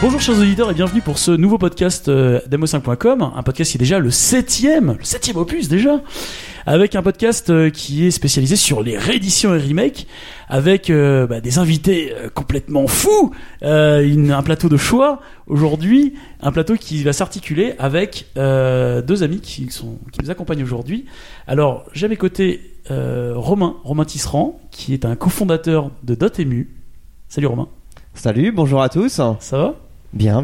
Bonjour chers auditeurs et bienvenue pour ce nouveau podcast demo5.com, un podcast qui est déjà le septième opus déjà, avec un podcast qui est spécialisé sur les rééditions et remakes, avec des invités complètement fous, un plateau de choix aujourd'hui, un plateau qui va s'articuler avec deux amis qui nous accompagnent aujourd'hui. Alors j'ai à mes côtés Romain Tisserand, qui est un cofondateur de Dotemu. Salut Romain. Salut, bonjour à tous. Ça va ? Bien.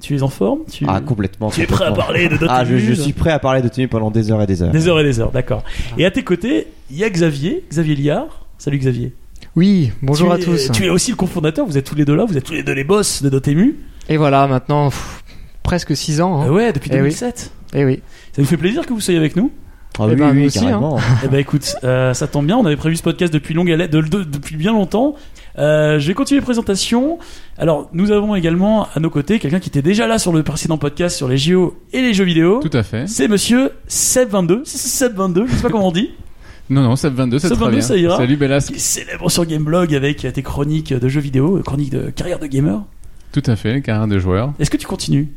Tu es en forme ? Ah, complètement. Tu es prêt à parler de Dotemu ? Ah, je suis prêt à parler de Dotemu pendant des heures et des heures. D'accord. Et à tes côtés, il y a Xavier Liard. Salut Xavier. Oui, bonjour à tous. Tu es aussi le cofondateur, vous êtes tous les deux là, vous êtes tous les deux les boss de Dotemu. Et voilà, maintenant, presque 6 ans. Hein. Ouais, depuis 2007. Oui. Ça nous fait plaisir que vous soyez avec nous. Ah oui, oui, aussi, carrément. Hein. Écoute, ça tombe bien, on avait prévu ce podcast depuis bien longtemps. Je vais continuer les présentations. Alors, nous avons également à nos côtés quelqu'un qui était déjà là sur le précédent podcast sur les JO et les jeux vidéo. Tout à fait. C'est monsieur Seb 22. Je sais pas comment on dit. Non, Seb 22, c'est très bien. Ça ira. Salut Bellasque. Qui est célèbre sur Gameblog avec tes chroniques de jeux vidéo, chroniques de carrière de gamer. Tout à fait, carrière de joueur. Est-ce que tu continues ?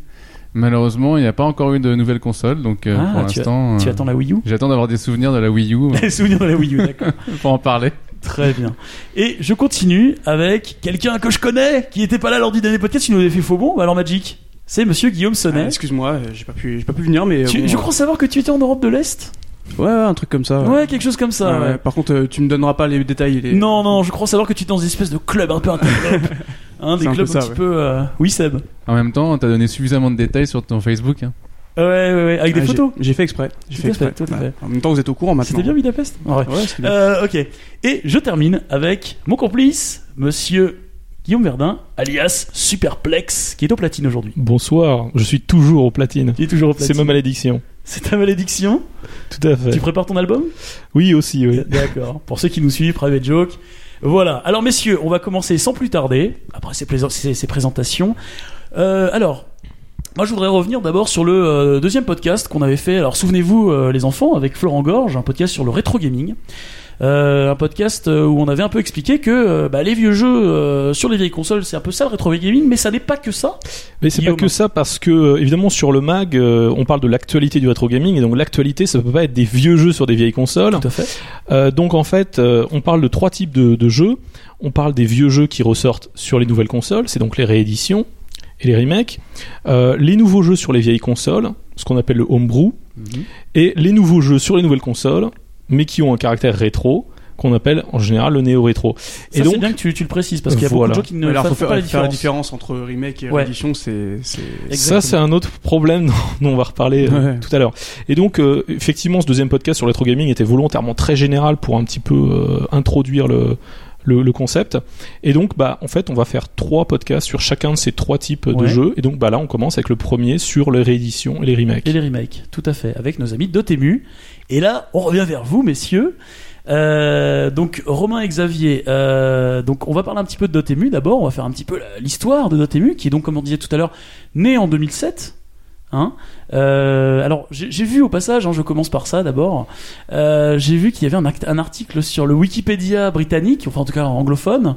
Malheureusement, il n'y a pas encore eu de nouvelle console, donc pour l'instant... Tu attends la Wii U ? J'attends d'avoir des souvenirs de la Wii U. Des souvenirs de la Wii U, d'accord. Pour en parler. Très bien. Et je continue avec quelqu'un que je connais, qui n'était pas là lors du dernier podcast, qui nous avait fait faux bon, alors Magic. C'est monsieur Guillaume Sonnet. Excuse-moi, j'ai pas pu venir, mais... Je crois savoir que tu étais en Europe de l'Est ? Ouais, un truc comme ça. Ouais, quelque chose comme ça. Ouais. Par contre, tu me donneras pas les détails. Non, je crois savoir que tu étais dans une espèce de club un peu interlope. Des clubs un petit peu... Oui, Seb. En même temps, t'as donné suffisamment de détails sur ton Facebook. Hein. Ouais, avec des photos. J'ai fait exprès. Tout à fait. En même temps, vous êtes au courant maintenant. C'était bien Budapest ? Ouais, c'était bien. Ok. Et je termine avec mon complice, monsieur Guillaume Verdun, alias Superplex, qui est au platine aujourd'hui. Bonsoir, je suis toujours au platine. C'est ma malédiction. C'est ta malédiction ? Tout à fait. Tu prépares ton album ? Oui, aussi, oui. D'accord. Pour ceux qui nous suivent, Private Joke. Voilà. Alors, messieurs, on va commencer sans plus tarder, après ces présentations. Alors, moi, je voudrais revenir d'abord sur le deuxième podcast qu'on avait fait. Alors, souvenez-vous, les enfants, avec Florent Gorge, un podcast sur le rétro gaming. Un podcast où on avait un peu expliqué que les vieux jeux sur les vieilles consoles, c'est un peu ça le rétro gaming, mais ça n'est pas que ça. Mais c'est Guillaume. Pas que ça, parce que évidemment sur le mag on parle de l'actualité du rétro gaming, et donc l'actualité ça peut pas être des vieux jeux sur des vieilles consoles. Tout à fait. Donc en fait on parle de trois types de jeux. On parle des vieux jeux qui ressortent sur les nouvelles consoles, c'est donc les rééditions et les remakes, les nouveaux jeux sur les vieilles consoles, ce qu'on appelle le homebrew, et les nouveaux jeux sur les nouvelles consoles mais qui ont un caractère rétro, qu'on appelle en général le néo-rétro. Et donc, c'est bien que tu le précises, parce qu'il y a beaucoup de gens qui ne savent pas la différence entre remake et réédition, c'est... Ça, c'est un autre problème dont on va reparler tout à l'heure. Et donc, effectivement, ce deuxième podcast sur le rétro gaming était volontairement très général pour un petit peu introduire le concept. Et donc, en fait, on va faire trois podcasts sur chacun de ces trois types de jeux. Et donc, là, on commence avec le premier sur les rééditions et les remakes. Et les remakes, tout à fait, avec nos amis de Dotemu. Et là, on revient vers vous, messieurs. Donc Romain et Xavier, donc on va parler un petit peu de Dotemu d'abord. On va faire un petit peu l'histoire de Dotemu, qui est donc, comme on disait tout à l'heure, né en 2007. Alors j'ai vu au passage, je commence par ça d'abord, j'ai vu qu'il y avait un article sur le Wikipédia britannique, enfin en tout cas anglophone,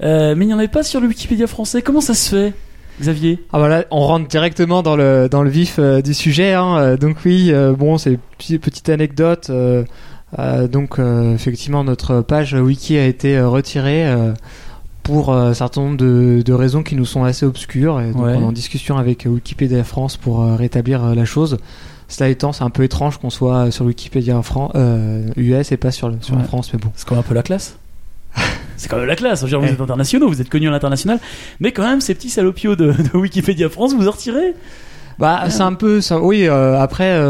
mais il n'y en avait pas sur le Wikipédia français. Comment ça se fait, Xavier ? Ah là, on rentre directement dans le vif du sujet, hein. Donc oui, c'est une petite anecdote. Donc effectivement, notre page wiki a été retirée pour un certain nombre de raisons qui nous sont assez obscures, et donc on est en discussion avec Wikipédia France pour rétablir la chose. Cela étant, c'est un peu étrange qu'on soit sur Wikipédia US et pas sur la France, mais bon. C'est quand même un peu la classe. C'est quand même la classe, vous êtes internationaux, vous êtes connus à l'international, mais quand même ces petits salopios de Wikipédia France, vous en retirez. C'est un peu ça, oui. Après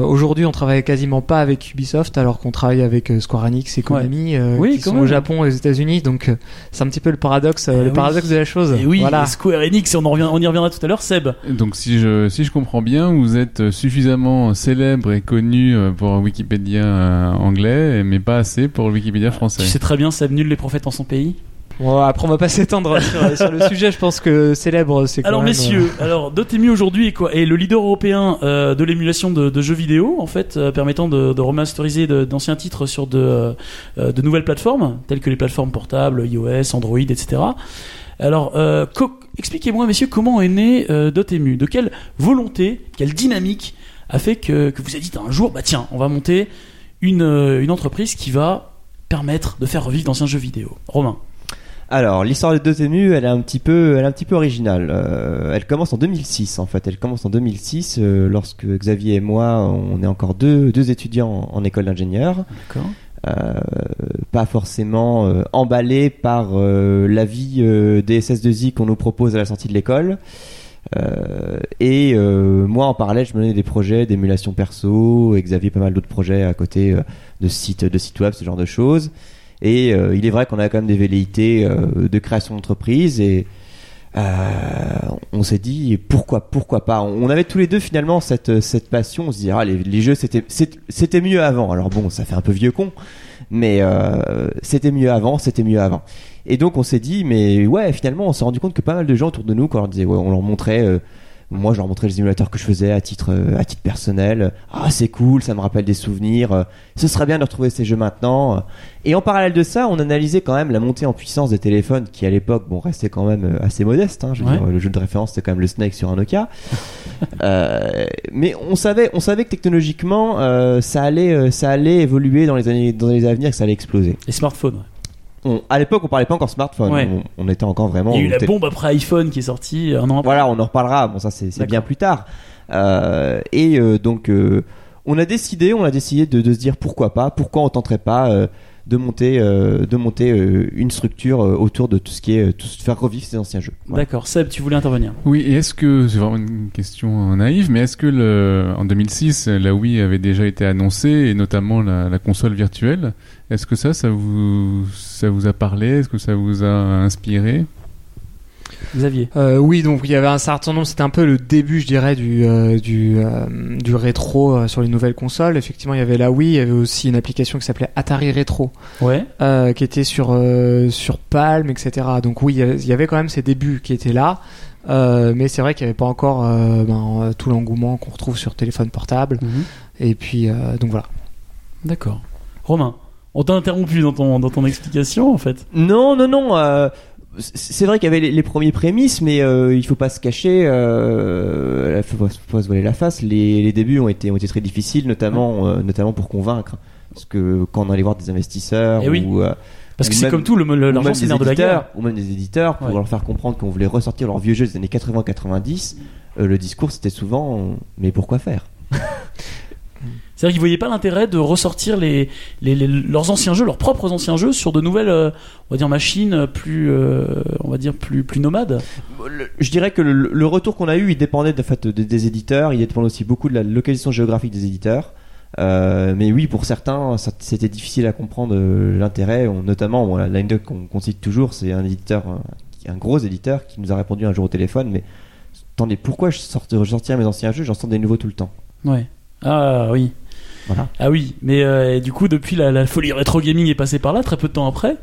aujourd'hui on travaille quasiment pas avec Ubisoft, alors qu'on travaille avec Square Enix et Konami, qui sont au Japon et aux États-Unis, donc c'est un petit peu le paradoxe, paradoxe de la chose. Et oui, voilà. Square Enix, on y reviendra tout à l'heure, Seb. Donc si je comprends bien, vous êtes suffisamment célèbre et connu pour Wikipédia anglais, mais pas assez pour Wikipédia français. Tu sais très bien, Seb, nul les prophètes en son pays. Bon, après on va pas s'étendre sur le sujet, je pense que célèbre c'est quand même... messieurs, alors Dotemu aujourd'hui est le leader européen de l'émulation de jeux vidéo, en fait, permettant de remasteriser d'anciens titres sur de nouvelles plateformes, telles que les plateformes portables, iOS, Android, etc. Alors, expliquez-moi, messieurs, comment est né Dotemu ? De quelle volonté, quelle dynamique a fait que vous avez dit un jour, bah tiens, on va monter une entreprise qui va permettre de faire revivre d'anciens jeux vidéo ? Romain ? Alors, l'histoire de Dotemu, elle est un petit peu originale. Elle commence en 2006, en fait. Elle commence en 2006, lorsque Xavier et moi, on est encore deux étudiants en école d'ingénieur. D'accord. Pas forcément emballés par l'avis des SS2I qu'on nous propose à la sortie de l'école. Moi, en parallèle, je menais des projets d'émulation perso, et Xavier pas mal d'autres projets à côté de sites web, ce genre de choses. Et il est vrai qu'on a quand même des velléités de création d'entreprise et on s'est dit pourquoi pas. On avait tous les deux finalement cette passion. On se disait les jeux c'était mieux avant. Alors bon, ça fait un peu vieux con, mais c'était mieux avant. Et donc on s'est dit mais ouais, finalement on s'est rendu compte que pas mal de gens autour de nous quand on leur disait ouais, on leur montrait. Moi, je leur montrais les émulateurs que je faisais à titre personnel. Ah, c'est cool, ça me rappelle des souvenirs. Ce serait bien de retrouver ces jeux maintenant. Et en parallèle de ça, on analysait quand même la montée en puissance des téléphones qui, à l'époque, restait quand même assez modeste. Hein. Je veux dire, le jeu de référence, c'était quand même le Snake sur un Nokia. Mais on savait que technologiquement, ça allait évoluer dans les avenirs, que ça allait exploser. Les smartphones, ouais. À l'époque, on parlait pas encore smartphone. Ouais. On était encore vraiment. Il y a eu la bombe après iPhone qui est sortie un an après. Voilà, on en reparlera. Bon, ça c'est bien plus tard. On a décidé de se dire pourquoi on tenterait pas de monter une structure autour de tout ce qui est faire revivre ces anciens jeux. Voilà. D'accord. Seb, tu voulais intervenir. Oui. Et est-ce que c'est vraiment une question naïve, mais est-ce que en 2006, la Wii avait déjà été annoncée et notamment la console virtuelle? Est-ce que ça vous a parlé? Est-ce que ça vous a inspiré? Xavier. Oui, donc il y avait un certain nombre, c'était un peu le début, je dirais, du rétro sur les nouvelles consoles. Effectivement, il y avait la Wii, il y avait aussi une application qui s'appelait Atari Retro, ouais. Qui était sur Palm, etc. Donc oui, il y avait quand même ces débuts qui étaient là. Mais c'est vrai qu'il n'y avait pas encore tout l'engouement qu'on retrouve sur téléphone portable. Mm-hmm. Et puis, donc voilà. D'accord. Romain, on t'a interrompu dans ton explication, en fait. Non. C'est vrai qu'il y avait les premiers prémices, mais il faut pas se cacher. Faut pas se voiler la face. Les débuts ont été très difficiles, notamment pour convaincre. Parce que quand on allait voir des investisseurs, oui. Parce que c'est comme tout, l'argent c'est l'art de la guerre. Ou même des éditeurs, pour leur faire comprendre qu'on voulait ressortir leurs vieux jeux des années 80-90, le discours c'était souvent mais pourquoi faire? C'est-à-dire qu'ils voyaient pas l'intérêt de ressortir leurs anciens jeux, leurs propres anciens jeux, sur de nouvelles, on va dire, machines plus nomades. Je dirais que le retour qu'on a eu, il dépendait en fait des éditeurs, il dépendait aussi beaucoup de la localisation géographique des éditeurs. Mais oui, pour certains, c'était difficile à comprendre l'intérêt. Notamment, la line qu'on cite toujours, c'est un éditeur, un gros éditeur, qui nous a répondu un jour au téléphone. Mais attendez, pourquoi je sortirais mes anciens jeux? J'en sors des nouveaux tout le temps. Ouais. Ah oui. Voilà. Ah oui, mais du coup depuis la folie rétro gaming est passée par là très peu de temps après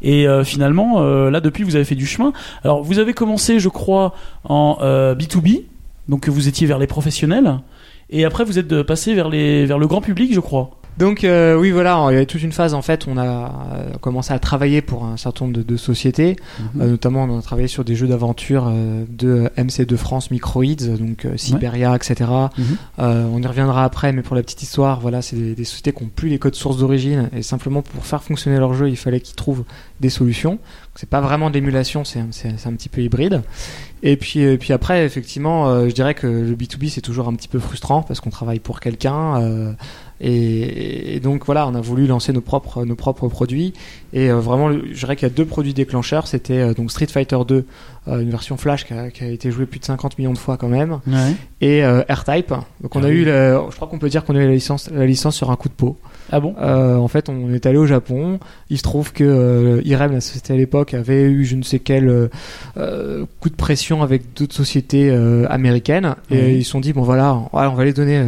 et finalement là depuis vous avez fait du chemin. Alors vous avez commencé je crois en B2B, donc vous étiez vers les professionnels et après vous êtes passé vers le grand public je crois. Donc oui voilà, il y a toute une phase en fait, on a commencé à travailler pour un certain nombre de sociétés, notamment on a travaillé sur des jeux d'aventure de MC2 France, Microids, donc Siberia, etc. On y reviendra après, mais pour la petite histoire, voilà, c'est des sociétés qui n'ont plus les codes sources d'origine et simplement pour faire fonctionner leur jeu, il fallait qu'ils trouvent des solutions. Donc, c'est pas vraiment de l'émulation, c'est un petit peu hybride. Et puis après, effectivement, je dirais que le B2B, c'est toujours un petit peu frustrant parce qu'on travaille pour quelqu'un. Et donc, voilà, on a voulu lancer nos propres produits. Et vraiment, je dirais qu'il y a deux produits déclencheurs. C'était donc Street Fighter 2, une version flash qui a été jouée plus de 50 millions de fois quand même. Ouais. Et R-Type. Donc, on a eu, je crois qu'on peut dire qu'on a eu la licence sur un coup de peau. Ah bon ? En fait, on est allé au Japon. Il se trouve que Irem, la société à l'époque, avait eu je ne sais quel coup de pression avec d'autres sociétés américaines et ils se sont dit bon voilà, on va les donner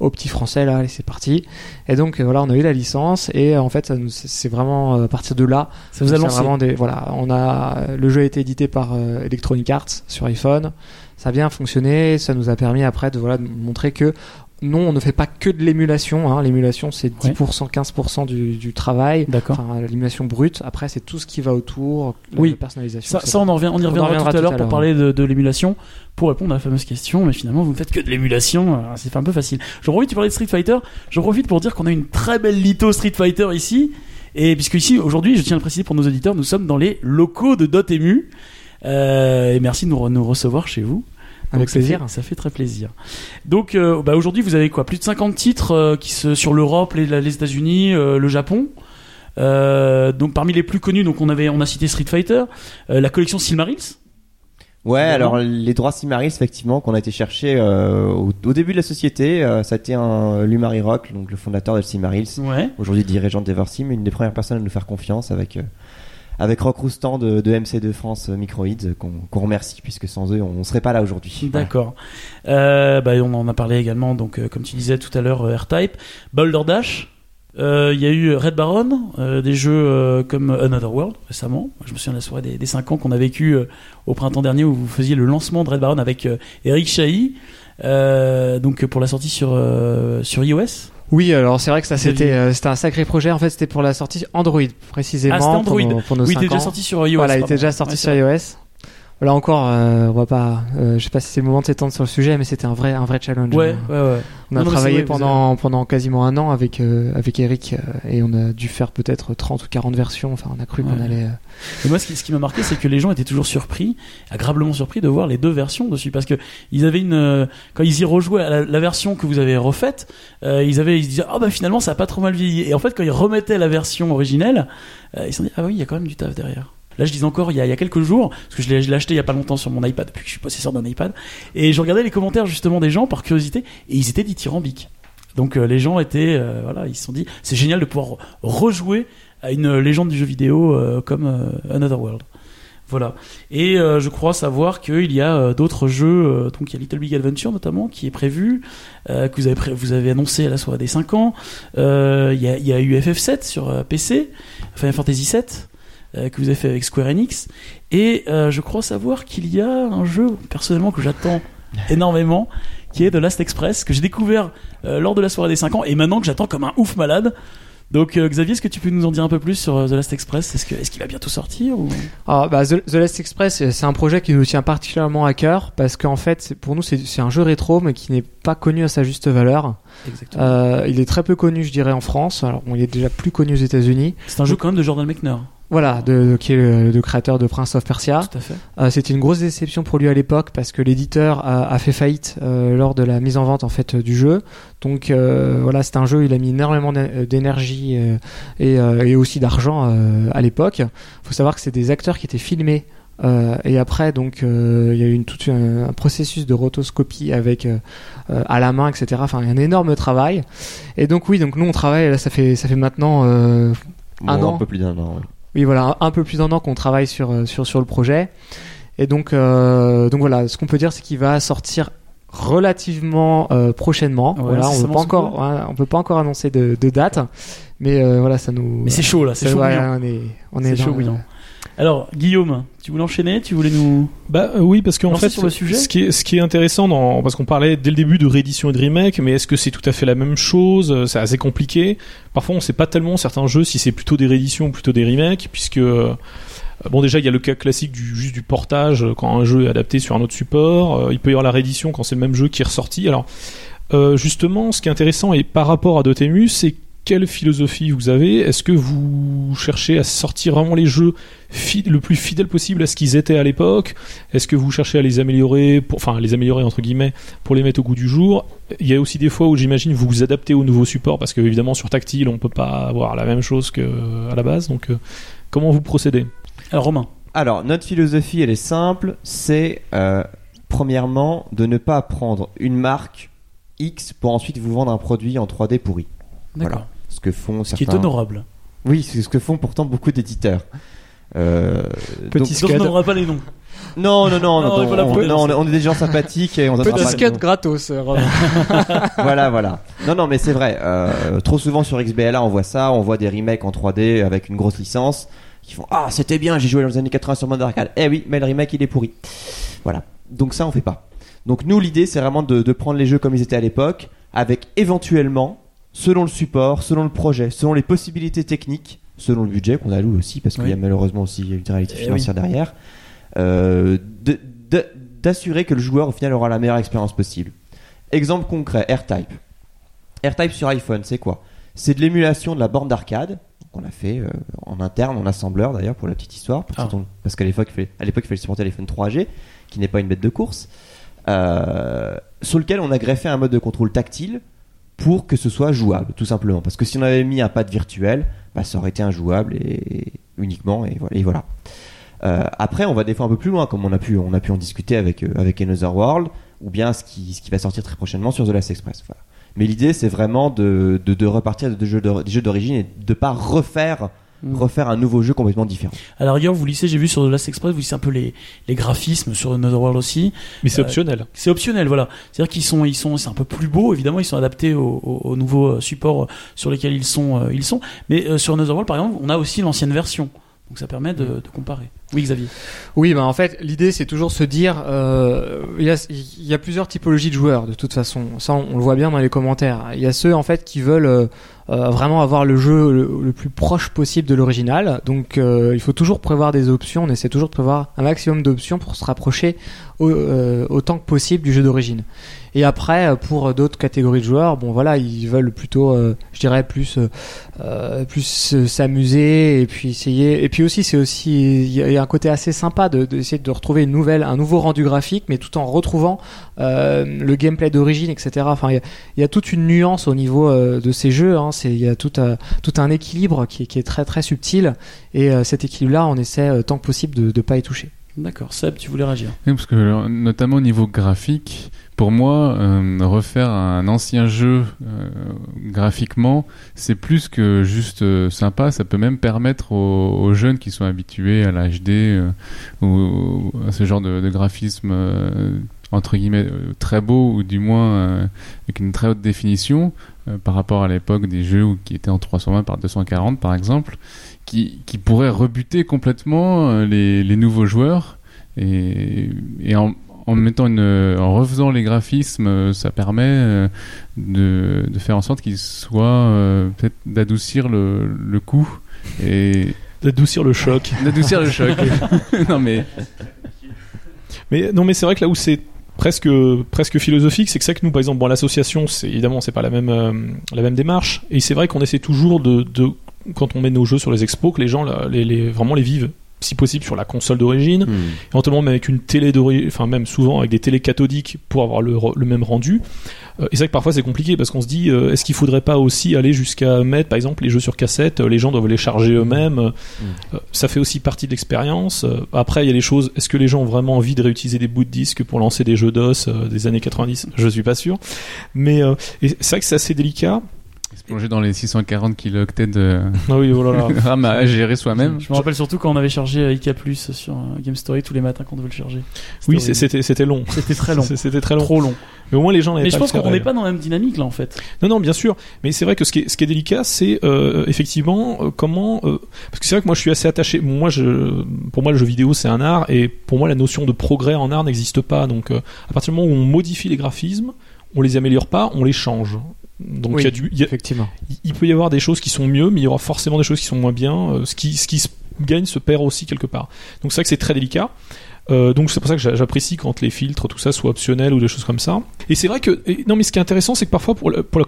aux petits Français là, allez, c'est parti. Et donc voilà, on a eu la licence et en fait c'est vraiment à partir de là, ça vous a lancé. Le jeu a été édité par Electronic Arts sur iPhone. Ça a bien fonctionné, ça nous a permis après de montrer que non, on ne fait pas que de l'émulation, hein. L'émulation, c'est 10%, 15% du travail. D'accord. Enfin, l'émulation brute. Après, c'est tout ce qui va autour, la personnalisation. Ça, on y reviendra tout à l'heure pour parler de l'émulation, pour répondre à la fameuse question. Mais finalement, vous ne faites que de l'émulation. C'est un peu facile. J'en profite, tu parlais de Street Fighter. J'en profite pour dire qu'on a une très belle litho Street Fighter ici. Et puisque ici, aujourd'hui, je tiens à le préciser pour nos auditeurs, nous sommes dans les locaux de Dotemu. Et merci de nous recevoir chez vous. Avec plaisir. Ça fait très plaisir. Donc, aujourd'hui, vous avez quoi ? Plus de 50 titres sur l'Europe, les États-Unis, le Japon. Donc, parmi les plus connus, donc on a cité Street Fighter, la collection Silmarils. Ouais, alors les droits Silmarils, effectivement, qu'on a été chercher au début de la société, ça a été Lumari Rock, donc le fondateur de Silmarils, aujourd'hui dirigeant d'Eversim, une des premières personnes à nous faire confiance avec Rock Roustan de MC2 France Microids, qu'on remercie, puisque sans eux, on ne serait pas là aujourd'hui. D'accord. Voilà. On en a parlé également, donc comme tu disais tout à l'heure, R-Type, Boulder Dash. Il y a eu Red Baron, des jeux comme Another World récemment. Je me souviens de la soirée des 5 ans qu'on a vécu au printemps dernier, où vous faisiez le lancement de Red Baron avec Eric Chahi, donc pour la sortie sur iOS. Oui, alors c'est vrai que ça c'était un sacré projet. En fait, c'était pour la sortie Android précisément. Ah, c'était Android pour nos 5 ans. Il était déjà sorti sur iOS. Voilà, il était déjà sorti sur iOS. Là encore, on va pas. Je sais pas si c'est le moment de s'étendre sur le sujet, mais c'était un vrai challenge. Ouais. On a travaillé pendant quasiment un an avec Eric, et on a dû faire peut-être 30 ou 40 versions. Enfin, on a cru qu'on allait. Et moi, ce qui m'a marqué, c'est que les gens étaient toujours surpris, agréablement surpris, de voir les deux versions dessus, parce que ils avaient quand ils y rejouaient à la version que vous avez refaite, ils se disaient finalement ça a pas trop mal vieilli. Et en fait, quand ils remettaient la version originelle, ils se sont dit il y a quand même du taf derrière. Là, je disais encore il y a quelques jours, parce que je l'ai acheté il y a pas longtemps sur mon iPad, depuis que je suis possesseur d'un iPad, et je regardais les commentaires justement des gens par curiosité, et ils étaient dithyrambiques. Donc les gens étaient, ils se sont dit c'est génial de pouvoir rejouer à une légende du jeu vidéo comme Another World. Voilà. Et je crois savoir qu'il y a d'autres jeux, donc il y a Little Big Adventure notamment qui est prévu, que vous avez annoncé à la soirée des 5 ans. Il y a eu FF7 sur PC, Final Fantasy VII. Que vous avez fait avec Square Enix, et je crois savoir qu'il y a un jeu personnellement que j'attends énormément, qui est The Last Express, que j'ai découvert lors de la soirée des 5 ans et maintenant que j'attends comme un ouf malade. Donc Xavier, est-ce que tu peux nous en dire un peu plus sur The Last Express ? Est-ce qu'il va bientôt sortir ou... The Last Express, c'est un projet qui nous tient particulièrement à cœur, parce qu'en fait, pour nous, c'est un jeu rétro, mais qui n'est pas connu à sa juste valeur. Exactement. Il est très peu connu, je dirais, en France. Alors, il est déjà plus connu aux États-Unis. C'est un jeu quand même de Jordan Mechner. Voilà, qui est le créateur de Prince of Persia. Tout à fait. C'était une grosse déception pour lui à l'époque, parce que l'éditeur a fait faillite lors de la mise en vente en fait du jeu. Donc voilà, c'est un jeu, il a mis énormément d'énergie et aussi d'argent à l'époque. Faut savoir que c'est des acteurs qui étaient filmés. Et après, donc, il y a eu un processus de rotoscopie avec à la main, etc. Enfin, un énorme travail. Et donc nous on travaille. Là, ça fait maintenant un an. Un peu plus d'un an. Oui. Oui, voilà, un peu plus d'un an qu'on travaille sur le projet. Et donc voilà, ce qu'on peut dire, c'est qu'il va sortir relativement prochainement. Ouais, voilà, on peut pas encore annoncer de date, mais voilà, ça nous. Mais c'est chaud là, c'est chaud. Ouais, on est chaud bouillant. Alors Guillaume, tu voulais enchaîner, tu voulais nous oui, parce qu'en fait sur le sujet, ce qui est intéressant parce qu'on parlait dès le début de réédition et de remake, mais est-ce que c'est tout à fait la même chose ? C'est assez compliqué. Parfois on sait pas tellement certains jeux si c'est plutôt des rééditions ou plutôt des remakes, puisque bon, déjà il y a le cas classique du portage quand un jeu est adapté sur un autre support, il peut y avoir la réédition quand c'est le même jeu qui est ressorti. Alors justement, ce qui est intéressant et par rapport à Dotemu, c'est quelle philosophie vous avez ? Est-ce que vous cherchez à sortir vraiment les jeux le plus fidèle possible à ce qu'ils étaient à l'époque ? Est-ce que vous cherchez à les améliorer, entre guillemets, pour les mettre au goût du jour ? Il y a aussi des fois où j'imagine vous vous adaptez au nouveau support, parce que évidemment sur tactile on peut pas avoir la même chose qu'à la base. Donc comment vous procédez ? Alors Romain. Alors notre philosophie, elle est simple, c'est premièrement de ne pas prendre une marque X pour ensuite vous vendre un produit en 3D pourri. D'accord. Voilà. Ce que font certains... Qui est honorable. Oui, c'est ce que font pourtant beaucoup d'éditeurs. Petit donc, on n'aura pas les noms. Non, on est des gens sympathiques et on donnera pas les noms. Petit skate gratos. Voilà. Non, mais c'est vrai. Trop souvent sur XBLA, on voit ça. On voit des remakes en 3D avec une grosse licence qui font ah c'était bien, j'ai joué dans les années 80 sur mode arcade. Eh oui, mais le remake il est pourri. Voilà. Donc ça on fait pas. Donc nous l'idée c'est vraiment de prendre les jeux comme ils étaient à l'époque. avec éventuellement, selon le support, selon le projet, selon les possibilités techniques, selon le budget qu'on alloue aussi, parce qu'il y a malheureusement aussi une réalité financière derrière, d'assurer que le joueur au final aura la meilleure expérience possible. Exemple concret, R-Type. R-Type sur iPhone, c'est quoi ? C'est de l'émulation de la borne d'arcade qu'on a fait en interne, en assembleur d'ailleurs, pour la petite histoire, parce qu'à l'époque il fallait supporter l'iPhone 3G, qui n'est pas une bête de course, sur lequel on a greffé un mode de contrôle tactile pour que ce soit jouable, tout simplement. Parce que si on avait mis un pad virtuel, bah, ça aurait été injouable et uniquement, et voilà. Après, on va des fois un peu plus loin, comme on a pu en discuter avec Another World, ou bien ce qui va sortir très prochainement sur The Last Express. Voilà. Mais l'idée, c'est vraiment de repartir des jeux d'origine et de ne pas refaire un nouveau jeu complètement différent. Alors hier, vous lissez, j'ai vu sur The Last Express, vous lissez un peu les graphismes sur Another World aussi. Mais c'est optionnel. C'est optionnel, voilà. C'est-à-dire qu'ils sont, c'est un peu plus beau, évidemment, ils sont adaptés aux nouveaux supports sur lesquels ils sont. Mais sur Another World, par exemple, on a aussi l'ancienne version. Donc ça permet de comparer. Oui, Xavier. Oui, en fait, l'idée, c'est toujours se dire, il y a plusieurs typologies de joueurs, de toute façon. Ça, on le voit bien dans les commentaires. Il y a ceux, en fait, qui veulent vraiment avoir le jeu le plus proche possible de l'original. Donc, il faut toujours prévoir des options. On essaie toujours de prévoir un maximum d'options pour se rapprocher autant que possible du jeu d'origine. Et après, pour d'autres catégories de joueurs, ils veulent plutôt, je dirais, plus s'amuser et puis essayer. Et puis aussi, il y a un côté assez sympa d'essayer de retrouver un nouveau rendu graphique, mais tout en retrouvant le gameplay d'origine, etc. Enfin, il y a toute une nuance au niveau de ces jeux. Il y a tout un équilibre qui est très très subtil. Et cet équilibre-là, on essaie tant que possible de ne pas y toucher. D'accord, Seb, tu voulais réagir ? Oui, parce que notamment au niveau graphique, pour moi, refaire un ancien jeu graphiquement, c'est plus que juste sympa. Ça peut même permettre aux jeunes qui sont habitués à l'HD ou à ce genre de graphisme entre guillemets très beau, ou du moins avec une très haute définition par rapport à l'époque des jeux qui étaient en 320 par 240 par exemple, qui pourrait rebuter complètement les nouveaux joueurs, et en refaisant les graphismes, ça permet de faire en sorte qu'ils soient peut-être d'adoucir le coup et d'adoucir le choc. non mais c'est vrai que là où c'est presque philosophique, c'est que ça que nous, par exemple, l'association, c'est évidemment c'est pas la même démarche, et c'est vrai qu'on essaie toujours de quand on met nos jeux sur les expos, que les gens vraiment les vivent, si possible, sur la console d'origine, éventuellement même avec une télé d'origine, enfin même souvent avec des télés cathodiques pour avoir le même rendu. Et c'est vrai que parfois c'est compliqué, parce qu'on se dit est-ce qu'il faudrait pas aussi aller jusqu'à mettre, par exemple, les jeux sur cassette, les gens doivent les charger eux-mêmes. Ça fait aussi partie de l'expérience. Après, il y a les choses, est-ce que les gens ont vraiment envie de réutiliser des bouts de disque pour lancer des jeux DOS des années 90 ? Je suis pas sûr. Mais c'est vrai que c'est assez délicat. Se plonger dans les 640 kilooctets de RAM à gérer soi-même. Je me rappelle surtout quand on avait chargé IK+ sur Game Story tous les matins quand on devait le charger. Story. Oui, c'était long. C'était très long. C'était très long. Trop long. Mais au moins les gens n'avaient pas. Mais je pense qu'on n'est pas dans la même dynamique là en fait. Non, bien sûr. Mais c'est vrai que ce qui est délicat, c'est effectivement comment. Parce que c'est vrai que moi je suis assez attaché. Pour moi le jeu vidéo c'est un art, et pour moi la notion de progrès en art n'existe pas. Donc à partir du moment où on modifie les graphismes, on les améliore pas, on les change. Donc oui, effectivement. Il peut y avoir des choses qui sont mieux, mais il y aura forcément des choses qui sont moins bien. Ce qui se gagne se perd aussi quelque part. Donc c'est vrai que c'est très délicat. Donc c'est pour ça que j'apprécie quand les filtres, tout ça, soient optionnels ou des choses comme ça. Et c'est vrai que mais ce qui est intéressant, c'est que parfois